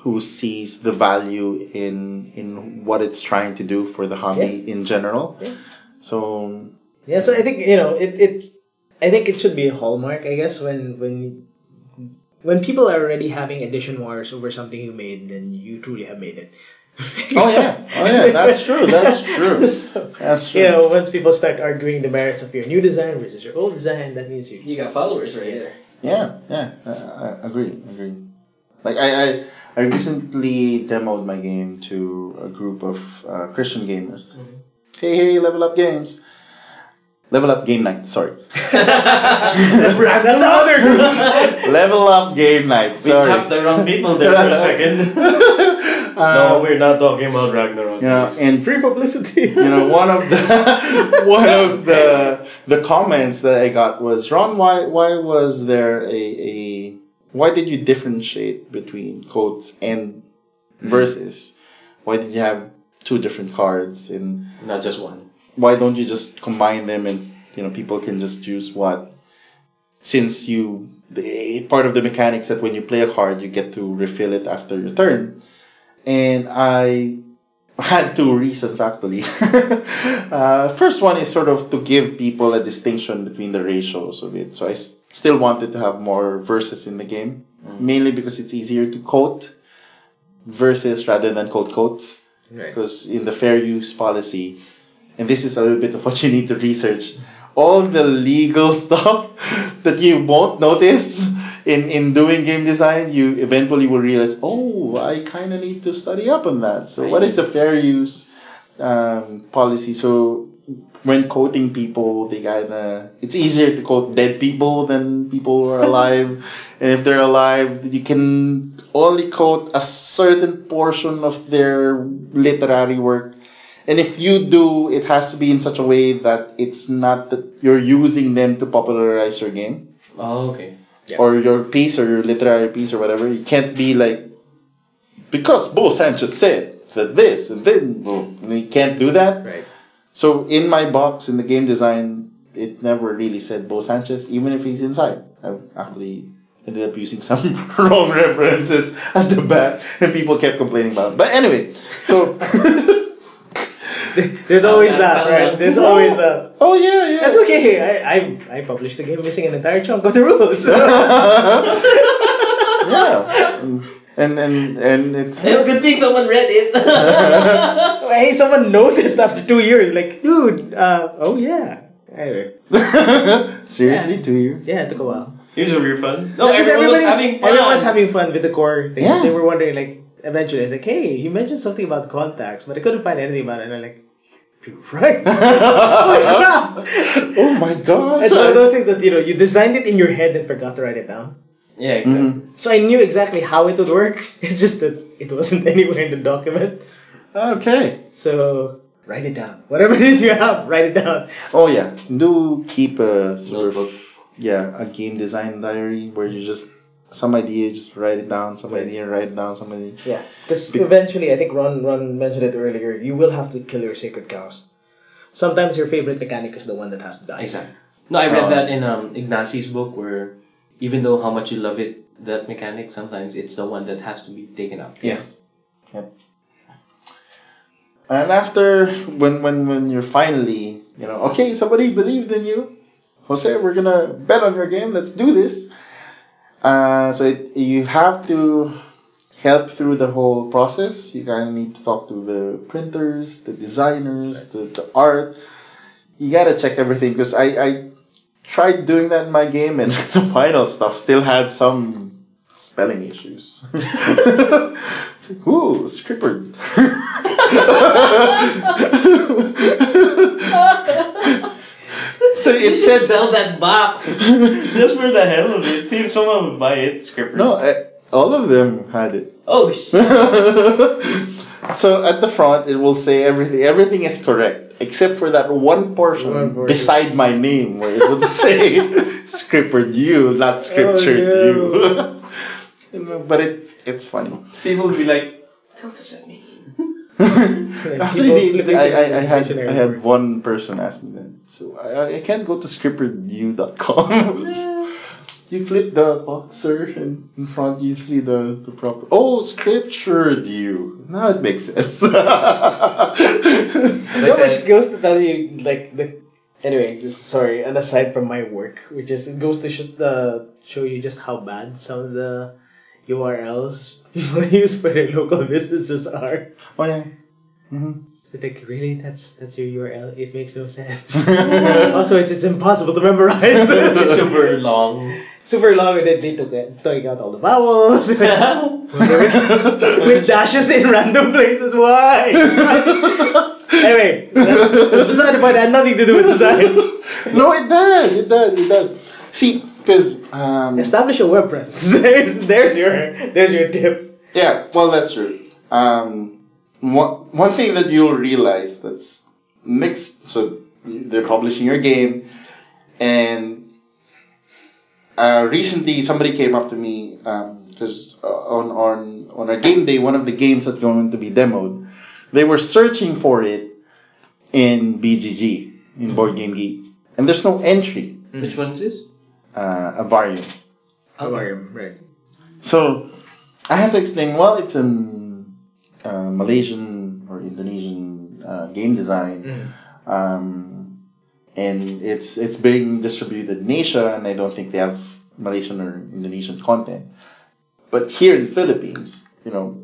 who sees the value in what it's trying to do for the hobby in general. Yeah. So I think it should be a hallmark, I guess, when people are already having edition wars over something you made, then you truly have made it. Oh yeah, that's true. You know, once people start arguing the merits of your new design versus your old design, that means you got followers right there. Yeah, I agree. Like I recently demoed my game to a group of Christian gamers. Mm-hmm. Hey, Level Up Game Night. Sorry, that's the other group. Level Up Game Night. Sorry, we tapped the wrong people there for a second. No, we're not talking about Ragnarok. Yeah, and free publicity. One of the comments that I got was, Ron, why was there a why did you differentiate between quotes and verses? Why did you have two different cards and not just one? Why don't you just combine them and people can just use what? Since part of the mechanics that when you play a card you get to refill it after your turn. And I had two reasons, actually. First one is sort of to give people a distinction between the ratios of it. So I still wanted to have more verses in the game, mainly because it's easier to quote verses rather than quote quotes. Because in the fair use policy, and this is a little bit of what you need to research, all the legal stuff that you won't notice... In doing game design, you eventually will realize, I kind of need to study up on that. So what is the fair use policy? So when quoting people, they kinda, it's easier to quote dead people than people who are alive. And if they're alive, you can only quote a certain portion of their literary work. And if you do, it has to be in such a way that it's not that you're using them to popularize your game. Oh, okay. Yeah. Or your piece or your literary piece or whatever. You can't be like, because Bo Sanchez said that this and then, well, you can't do that. Right. So in my box, in the game design, it never really said Bo Sanchez, even if he's inside. I actually ended up using some wrong references at the back, and people kept complaining about it. But anyway, so... There's always that, right? There's always that. Oh, yeah, yeah. That's okay. I published the game missing an entire chunk of the rules. Yeah. And it's... Good thing someone read it. Hey, someone noticed after 2 years. Like, dude, oh yeah. Anyway. Seriously, yeah. 2 years? Yeah, it took a while. It was a weird fun. No, everyone was having fun with the core thing. Yeah. They were wondering, like, eventually, it's like, hey, you mentioned something about contacts, but I couldn't find anything about it. And I'm like, you're right. Oh my god. It's one of those things that, you know, you designed it in your head and forgot to write it down. Yeah, exactly. Mm-hmm. So I knew exactly how it would work. It's just that it wasn't anywhere in the document. Okay. So write it down. Whatever it is you have, write it down. Oh yeah, do keep a notebook. Yeah, a game design diary where you just some idea, just write it down. Some idea, write it down. Some idea. Yeah, because eventually, I think Ron mentioned it earlier. You will have to kill your sacred cows. Sometimes your favorite mechanic is the one that has to die. Exactly. No, I read that in Ignacy's book where. Even though how much you love it, that mechanic, sometimes it's the one that has to be taken out. Yes. Yep. And after, when you're finally, you know, okay, somebody believed in you. Jose, we're going to bet on your game. Let's do this. You have to help through the whole process. You kind of need to talk to the printers, the designers, the art. You got to check everything because I tried doing that in my game, and the final stuff still had some spelling issues. It's like, ooh, scrippered. So it said, sell that box just for the hell of it. See if someone would buy it. Scrippered. No, all of them had it. Oh shit. So at the front, it will say everything. Everything is correct except for that one portion beside my name, where it would say "scripted you," not "scriptured you." You know, but it's funny. People would be like, "What does that mean?" Actually, I had one person ask me that. So I can't go to scriptedyou.com. Yeah. You flip the boxer and in front you see the proper... Oh, scriptured you. No, it makes sense. Which goes to tell you, like... Anyway, sorry, and aside from my work, which is, it goes to show you just how bad some of the URLs people use for their local businesses are. Oh, yeah. Mm-hmm. It's like, really? That's your URL? It makes no sense. Also, it's impossible to memorize. It's super long. Super long, and then they took out all the vowels. With dashes in random places. Why? Anyway, that's beside the point. It had nothing to do with design. No, it does. It does. See, because... establish a web presence. There's your tip. Yeah, well, that's true. One thing that you'll realize that's mixed, so they're publishing your game, and recently somebody came up to me because on a game day, one of the games that's going to be demoed, they were searching for it in BGG, in Board Game Geek, and there's no entry. Mm-hmm. Which one is this? Avarium. Avarium, right. So I had to explain, well, it's an Malaysian or Indonesian game design, and it's being distributed in Asia, and I don't think they have Malaysian or Indonesian content. But here in the Philippines, you know,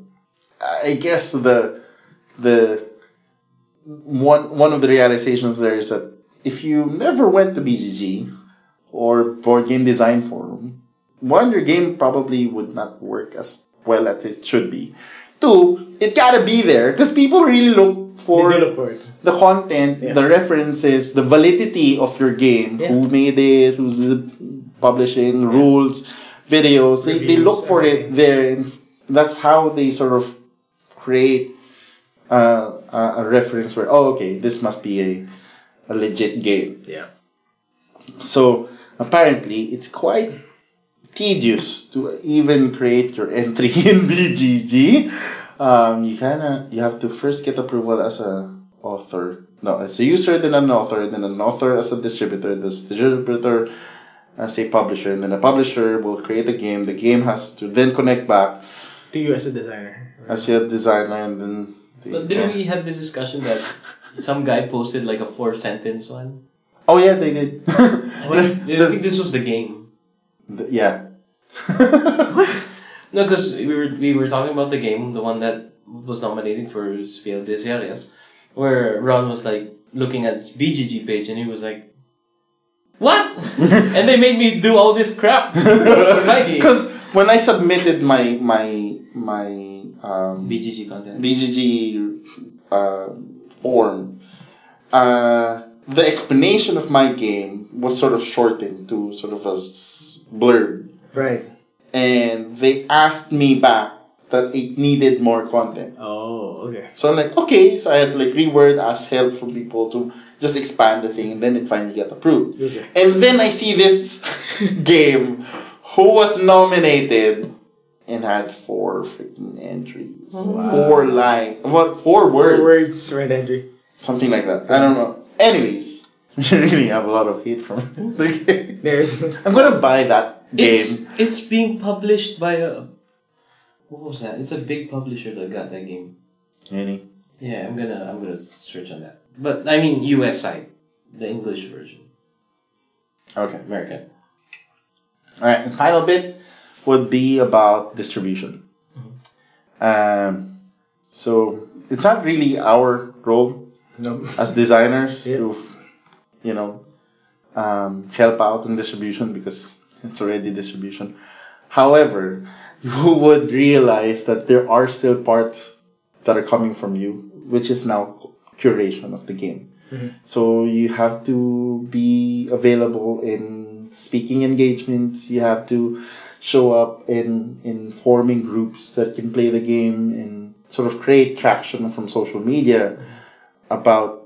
I guess the one of the realizations there is that if you never went to BGG or Board Game Design Forum, one, your game probably would not work as well as it should be. Two, it gotta be there because people really look for the content, yeah, the references, the validity of your game, yeah, who made it, who's publishing, yeah, rules, videos. They look for it there. And that's how they sort of create a reference where, oh, okay, this must be a legit game. Yeah. So apparently, it's quite tedious to even create your entry in BGG. You have to first get approval as as a user, then an author as a distributor, this distributor as a publisher, and then a publisher will create a game. The game has to then connect back to you as a designer. As your designer, and then. But didn't we have this discussion that some guy posted like a 4-sentence one? Oh yeah, they did. I think this was the game. What? No, because we were talking about the game, the one that was nominated for Spiel des Jahres, where Ron was like looking at his BGG page and he was like, "What?" And they made me do all this crap for my game. Because when I submitted my BGG content, form, the explanation of my game was sort of shortened to sort of a blurb. Right. And they asked me back that it needed more content. Oh, okay. So I'm like, okay. So I had to reword, ask help from people to just expand the thing. And then it finally got approved. Okay. And then I see this game who was nominated and had 4 freaking entries. Wow. 4 lines. What? 4 words. 4 words, right, entry. Something like that. I don't know. Anyways, we really have a lot of hate from it. There is. I'm going to buy that game. It's being published by what was that? It's a big publisher that got that game. Really? Yeah, I'm gonna search on that. But I mean, US side, the English version. Okay. American. All right. The final bit would be about distribution. Mm-hmm. So it's not really our role. No. As designers, yeah, to, help out in distribution because it's already distribution. However, you would realize that there are still parts that are coming from you, which is now curation of the game. Mm-hmm. So you have to be available in speaking engagements. You have to show up in forming groups that can play the game and sort of create traction from social media about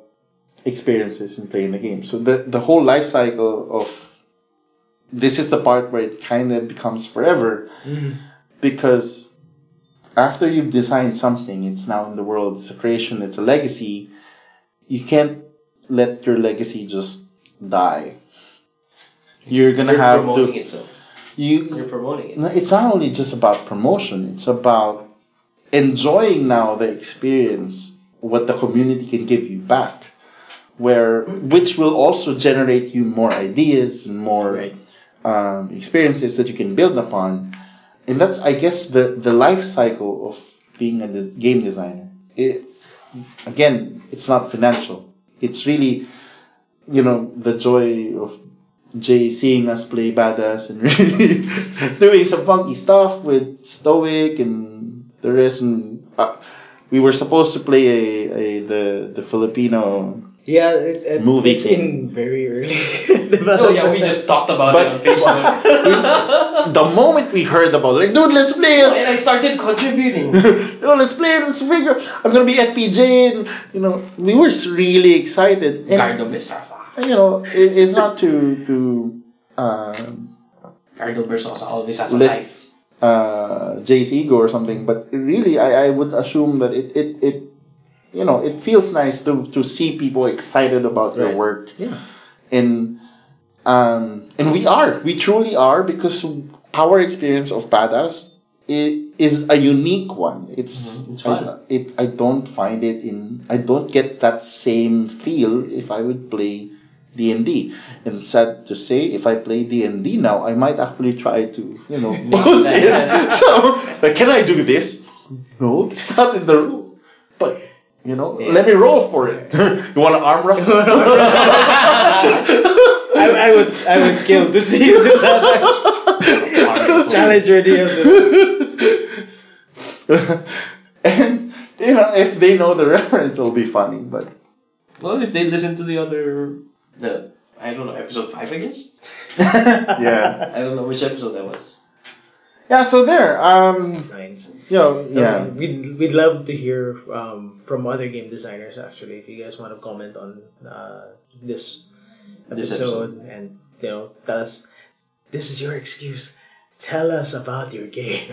experiences in playing the game. So the whole life cycle of this is the part where it kind of becomes forever, because after you've designed something, it's now in the world, it's a creation, it's a legacy. You can't let your legacy just die. You're going to have to... You're promoting it. It's not only just about promotion, it's about enjoying now the experience, what the community can give you back, which will also generate you more ideas and more experiences that you can build upon. And that's, I guess, the life cycle of being a game designer. Again, it's not financial. It's really, the joy of Jay seeing us play badass and really doing some funky stuff with Stoic and the rest, and we were supposed to play the Filipino movie. It's in very early. Oh yeah, we just talked about it on Facebook. The moment we heard about it, dude, let's play it. And I started contributing. Let's play it. Let's figure. I'm gonna be FPJ, and we were really excited. Gardo Bessosa. It's not to. Gardo Bessosa always has a life. Jay's ego or something, but really I would assume that it feels nice to see people excited about your work. Yeah. And we truly are, because our experience of badass is a unique one. It's fun. I don't get that same feel if I would play D&D. And sad to say, if I play D&D now, I might actually try to, both in. So, can I do this? No, it's not in the rule. But, let me roll for it. You want to arm wrestle? I would kill to see you do that. Challenge your DM. And You know, if they know the reference, it'll be funny, but... Well, if they listen to the other... The, I don't know, episode 5, I guess? Yeah. I don't know which episode that was. Yeah, so there. We'd love to hear from other game designers, actually, if you guys want to comment on this episode. And, you know, tell us, this is your excuse. Tell us about your game.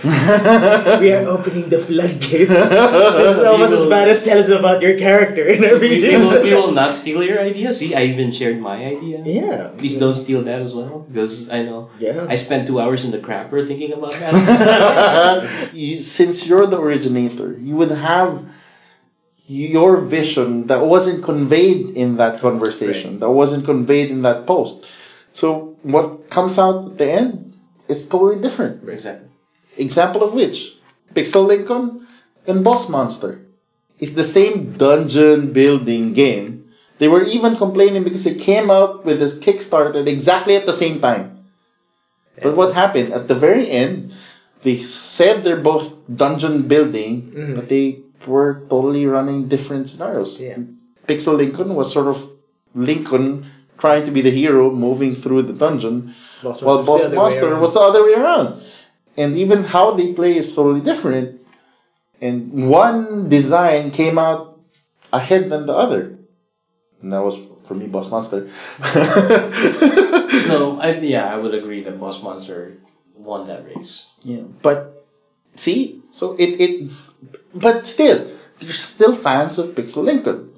We are opening the floodgates. It's almost as bad as tell us about your character in RPG. We will not steal your idea. See, I even shared my idea. Yeah. Please don't steal that as well. Because I know. Yeah. I spent 2 hours in the crapper thinking about that. Since you're the originator, you would have your vision that wasn't conveyed in that conversation. Right. That wasn't conveyed in that post. So what comes out at the end? It's totally different. Exactly. Example of which? Pixel Lincoln and Boss Monster. It's the same dungeon building game. They were even complaining because it came out with a Kickstarter exactly at the same time. But what happened? At the very end, they said they're both dungeon building, but they were totally running different scenarios. Yeah. Pixel Lincoln was sort of Lincoln trying to be the hero moving through the dungeon, while Boss Monster was the other way around. And even how they play is totally different. And one design came out ahead than the other. And that was, for me, Boss Monster. I would agree that Boss Monster won that race. Yeah, but see? So it but still, there's still fans of Pixel Lincoln.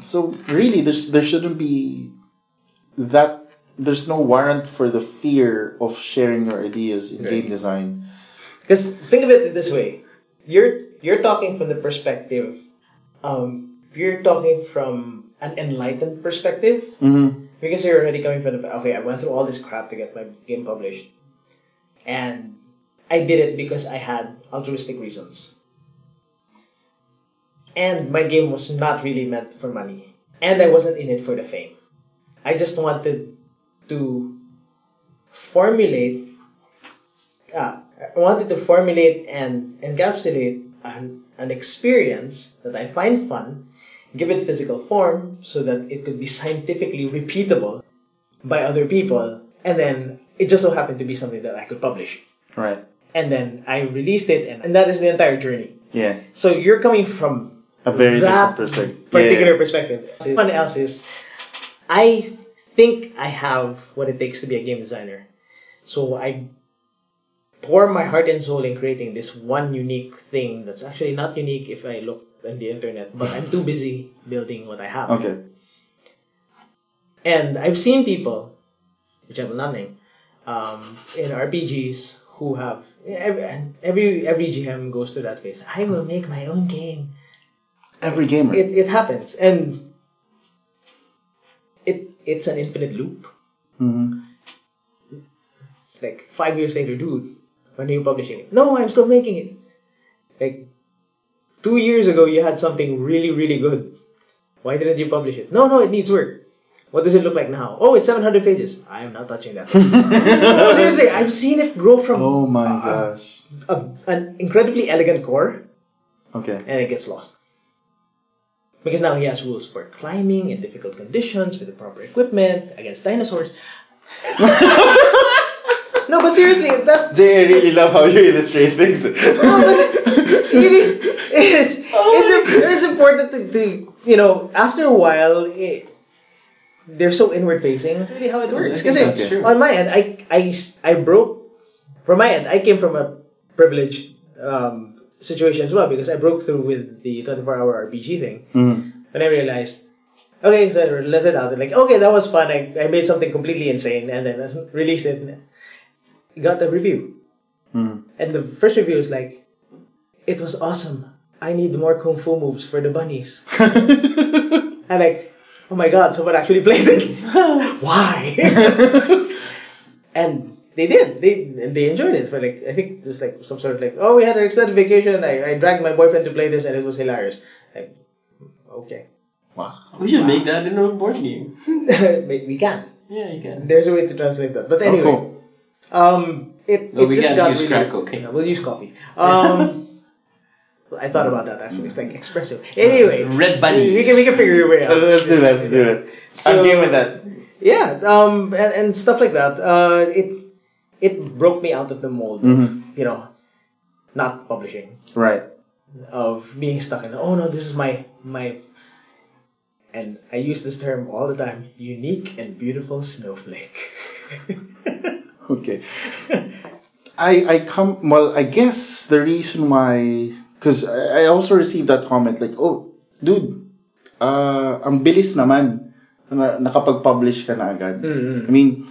So really, there shouldn't be... That there's no warrant for the fear of sharing your ideas in game design. Because think of it this way, you're talking from the perspective, you're talking from an enlightened perspective, because you're already coming from the I went through all this crap to get my game published, and I did it because I had altruistic reasons, and my game was not really meant for money, and I wasn't in it for the fame. I just wanted to formulate and encapsulate an experience that I find fun, give it physical form so that it could be scientifically repeatable by other people, and then it just so happened to be something that I could publish. Right. And then I released it, and that is the entire journey. Yeah. So you're coming from a very different perspective. Someone else's. I think I have what it takes to be a game designer. So I pour my heart and soul in creating this one unique thing that's actually not unique if I look on the internet, but I'm too busy building what I have. Okay. And I've seen people, which I will not name, in RPGs who have... Every GM goes to that phase. I will make my own game. Every gamer. It happens. And... It's an infinite loop. Mm-hmm. It's like 5 years later, dude, when are you publishing it? No, I'm still making it. Like 2 years ago, you had something really, really good. Why didn't you publish it? No, it needs work. What does it look like now? Oh, it's 700 pages. I am not touching that. No, seriously, I've seen it grow from gosh, an incredibly elegant core. Okay. And it gets lost. Because now he has rules for climbing in difficult conditions with the proper equipment against dinosaurs. No, but seriously, that... Jay, I really love how you illustrate things. It's important to you know, after a while, they're so inward-facing. That's really how it works. Because on my end, I broke... From my end, I came from a privileged... situation as well, because I broke through with the 24-hour RPG thing. And I realized, so I let it out. And that was fun. I made something completely insane and then I released it and got a review. And the first review was like, it was awesome. I need more kung fu moves for the bunnies. And oh my god, someone actually played it. Why? And they did. They enjoyed it for I think there's some sort of we had an extended vacation. I dragged my boyfriend to play this and it was hilarious. Okay. Wow. We should make that in a board game. We can. Yeah, you can. There's a way to translate that. But anyway, cool. It just got really... Crack cocaine. We'll use coffee. I thought about that actually. It's like expressive. Anyway, Red Bunny. We can figure it out. Let's do it. So, I'm game with that. Yeah, and stuff like that. It broke me out of the mold of, you know, not publishing. Right. Of being stuck in, oh no, this is my and I use this term all the time, unique and beautiful snowflake. Okay. I guess the reason why, because I also received that comment like, oh, dude, ang bilis naman na nakapag-publish ka na agad. Mm-hmm. I mean,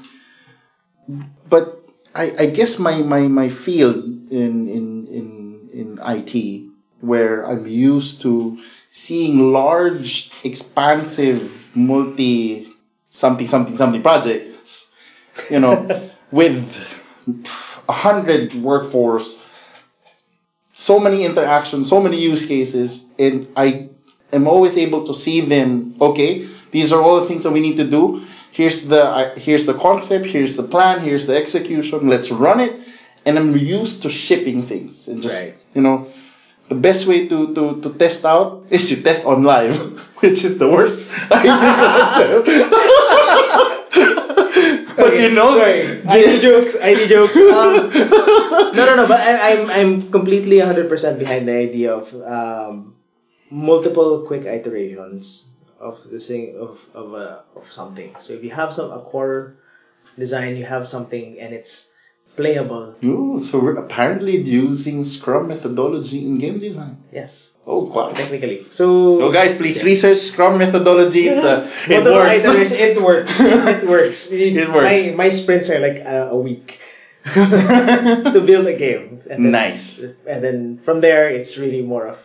but I guess my field in IT, where I'm used to seeing large, expansive, multi something projects, you know, with 100 workforce, so many interactions, so many use cases, and I am always able to see them. Okay, these are all the things that we need to do. Here's the concept. Here's the plan. Here's the execution. Let's run it. And I'm used to shipping things and just you know. The best way to test out is you test on live, which is the worst. But okay, you know, sorry. I see jokes. No. But I'm completely 100% behind the idea of multiple quick iterations of the thing of something. So if you have a core design, you have something, and it's playable. Ooh, so we're apparently using Scrum methodology in game design. Yes. Oh, wow. Technically. So guys, please research Scrum methodology. It works. It works. My sprints are like a week to build a game. And then, nice. And then from there, it's really more of,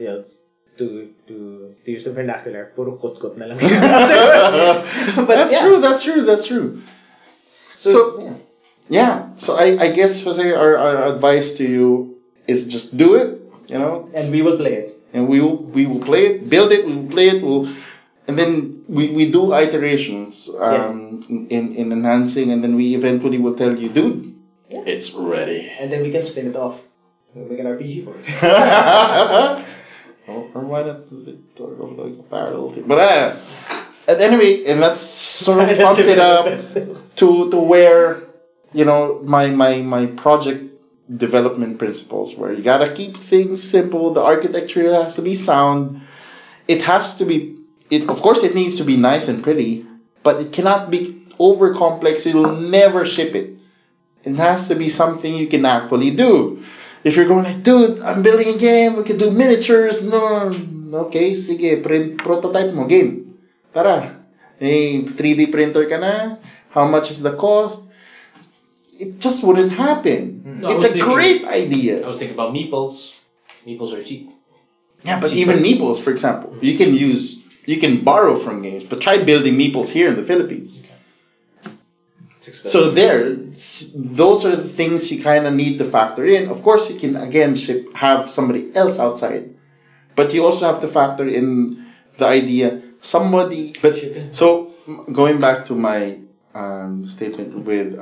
you know, to use the vernacular, puro kot-kot na lang. That's true. So yeah. Yeah, so I guess, Jose, our advice to you is just do it, you know. And we will play it. And we will play it, build it, we will play it, and then we do iterations in enhancing, and then we eventually will tell you, dude, it's ready. And then we can spin it off. We'll make an RPG for it. Or why not does it talk of like a parallel thing? But anyway, and that sort of sums it up to where... You know, my project development principles, where you gotta keep things simple. The architecture has to be sound. It has to be. Of course, it needs to be nice and pretty, but it cannot be over complex. You'll never ship it. It has to be something you can actually do. If you're going like, dude, I'm building a game. We can do miniatures. No, okay, sige, print prototype mo game. Tara, hey, 3D printer ka na. How much is the cost? It just wouldn't happen. No, it's a great idea. I was thinking about meeples. Meeples are cheap. Yeah, but even meeples, for example, you can borrow from games, but try building meeples here in the Philippines. Okay. So those are the things you kind of need to factor in. Of course, you can again have somebody else outside, but you also have to factor in the idea somebody. But so going back to my statement with.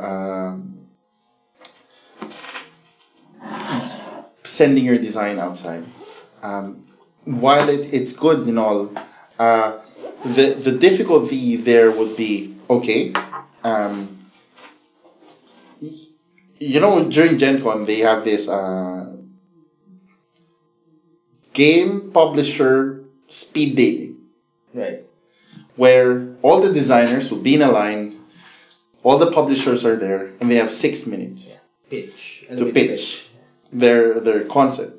Sending your design outside, while it's good and all, the difficulty there would be you know, during Gen Con they have this game publisher speed dating, right, where all the designers will be in a line, all the publishers are there, and they have 6 minutes to pitch. Their concept,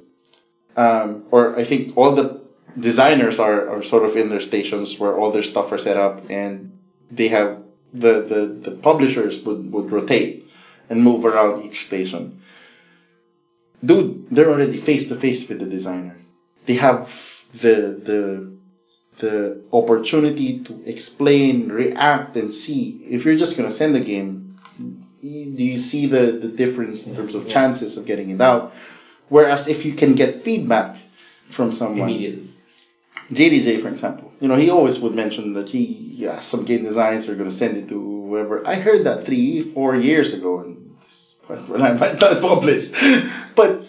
or I think all the designers are sort of in their stations where all their stuff are set up, and they have the publishers would rotate and move around each station. Dude, they're already face to face with the designer. They have the opportunity to explain, react, and see. If you're just gonna send a game. Do you see the difference in terms of chances of getting it out? Whereas if you can get feedback from someone, immediately. JDJ, for example, you know, he always would mention that some game designers are going to send it to whoever. I heard that 3-4 years ago, and this is when I might not publish. But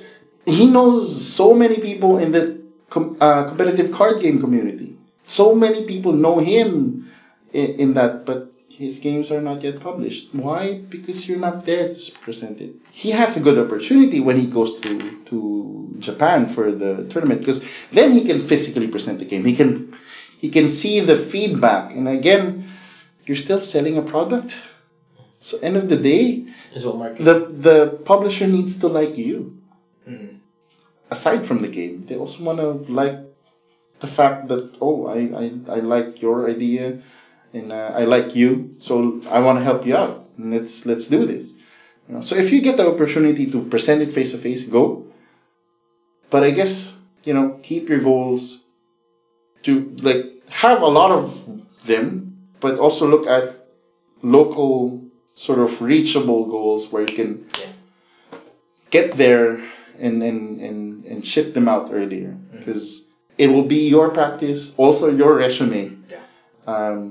He knows so many people in the competitive card game community. So many people know him in that, but his games are not yet published. Why? Because you're not there to present it. He has a good opportunity when he goes to Japan for the tournament, because then he can physically present the game. He can see the feedback. And again, you're still selling a product. So end of the day, the publisher needs to like you. Mm-hmm. Aside from the game, they also want to like the fact that, oh, I like your idea, and I like you, so I want to help you out. And let's do this. You know, so if you get the opportunity to present it face to face, go. But I guess, you know, keep your goals to like have a lot of them, but also look at local sort of reachable goals where you can get there and ship them out earlier, because it will be your practice, also your resume. Yeah.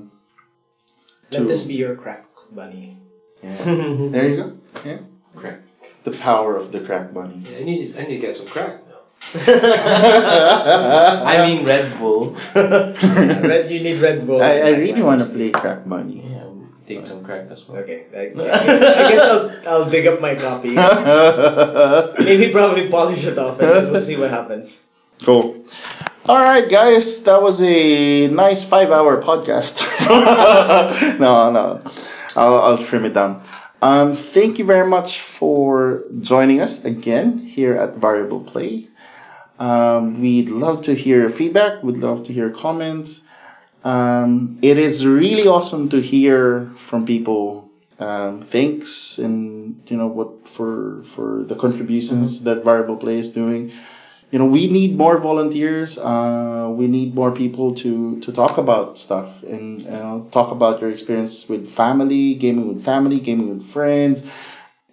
Let this be your crack, bunny. Yeah. There you go. Yeah. Crack. The power of the crack bunny. Yeah, I need to get some crack now. I mean Red Bull. You need Red Bull. I really want to play crack bunny. Yeah, take some crack as well. Okay. I guess I'll dig up my copy. Maybe probably polish it off and we'll see what happens. Cool. All right, guys, that was a nice 5-hour podcast. No, I'll trim it down. Thank you very much for joining us again here at Variable Play. We'd love to hear your feedback. We'd love to hear comments. It is really awesome to hear from people. Thanks, and you know what for the contributions that Variable Play is doing. You know, we need more volunteers. We need more people to talk about stuff and talk about your experience with family, gaming with friends.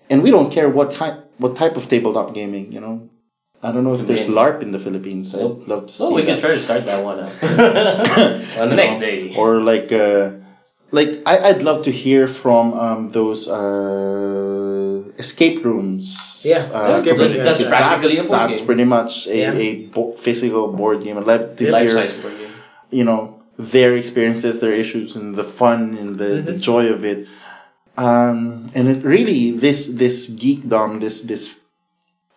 And we don't care what type of tabletop gaming, you know. I don't know if there's LARP in the Philippines. Nope. I'd love to see. Oh, we can try to start that one up on the next day. Or I'd love to hear from those escape rooms. Yeah, that's practically a board game. That's pretty much a physical board game. I'd like to hear, you know, their experiences, their issues, and the fun and the joy of it. And it really, this geekdom, this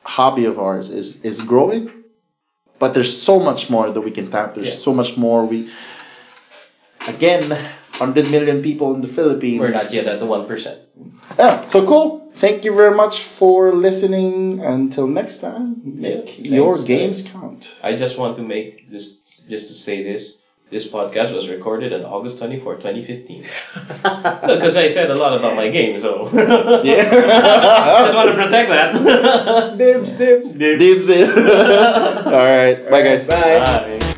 hobby of ours is growing, but there's so much more that we can tap. There's so much more. 100 million people in the Philippines. We're not yet at the 1%. Yeah, so cool. Thank you very much for listening. Until next time, make your games count. I just want to make this, just to say this. This podcast was recorded on August 24, 2015. Because I said a lot about my game, so. Yeah. I just want to protect that. Dibs. All right. Bye, guys. Bye.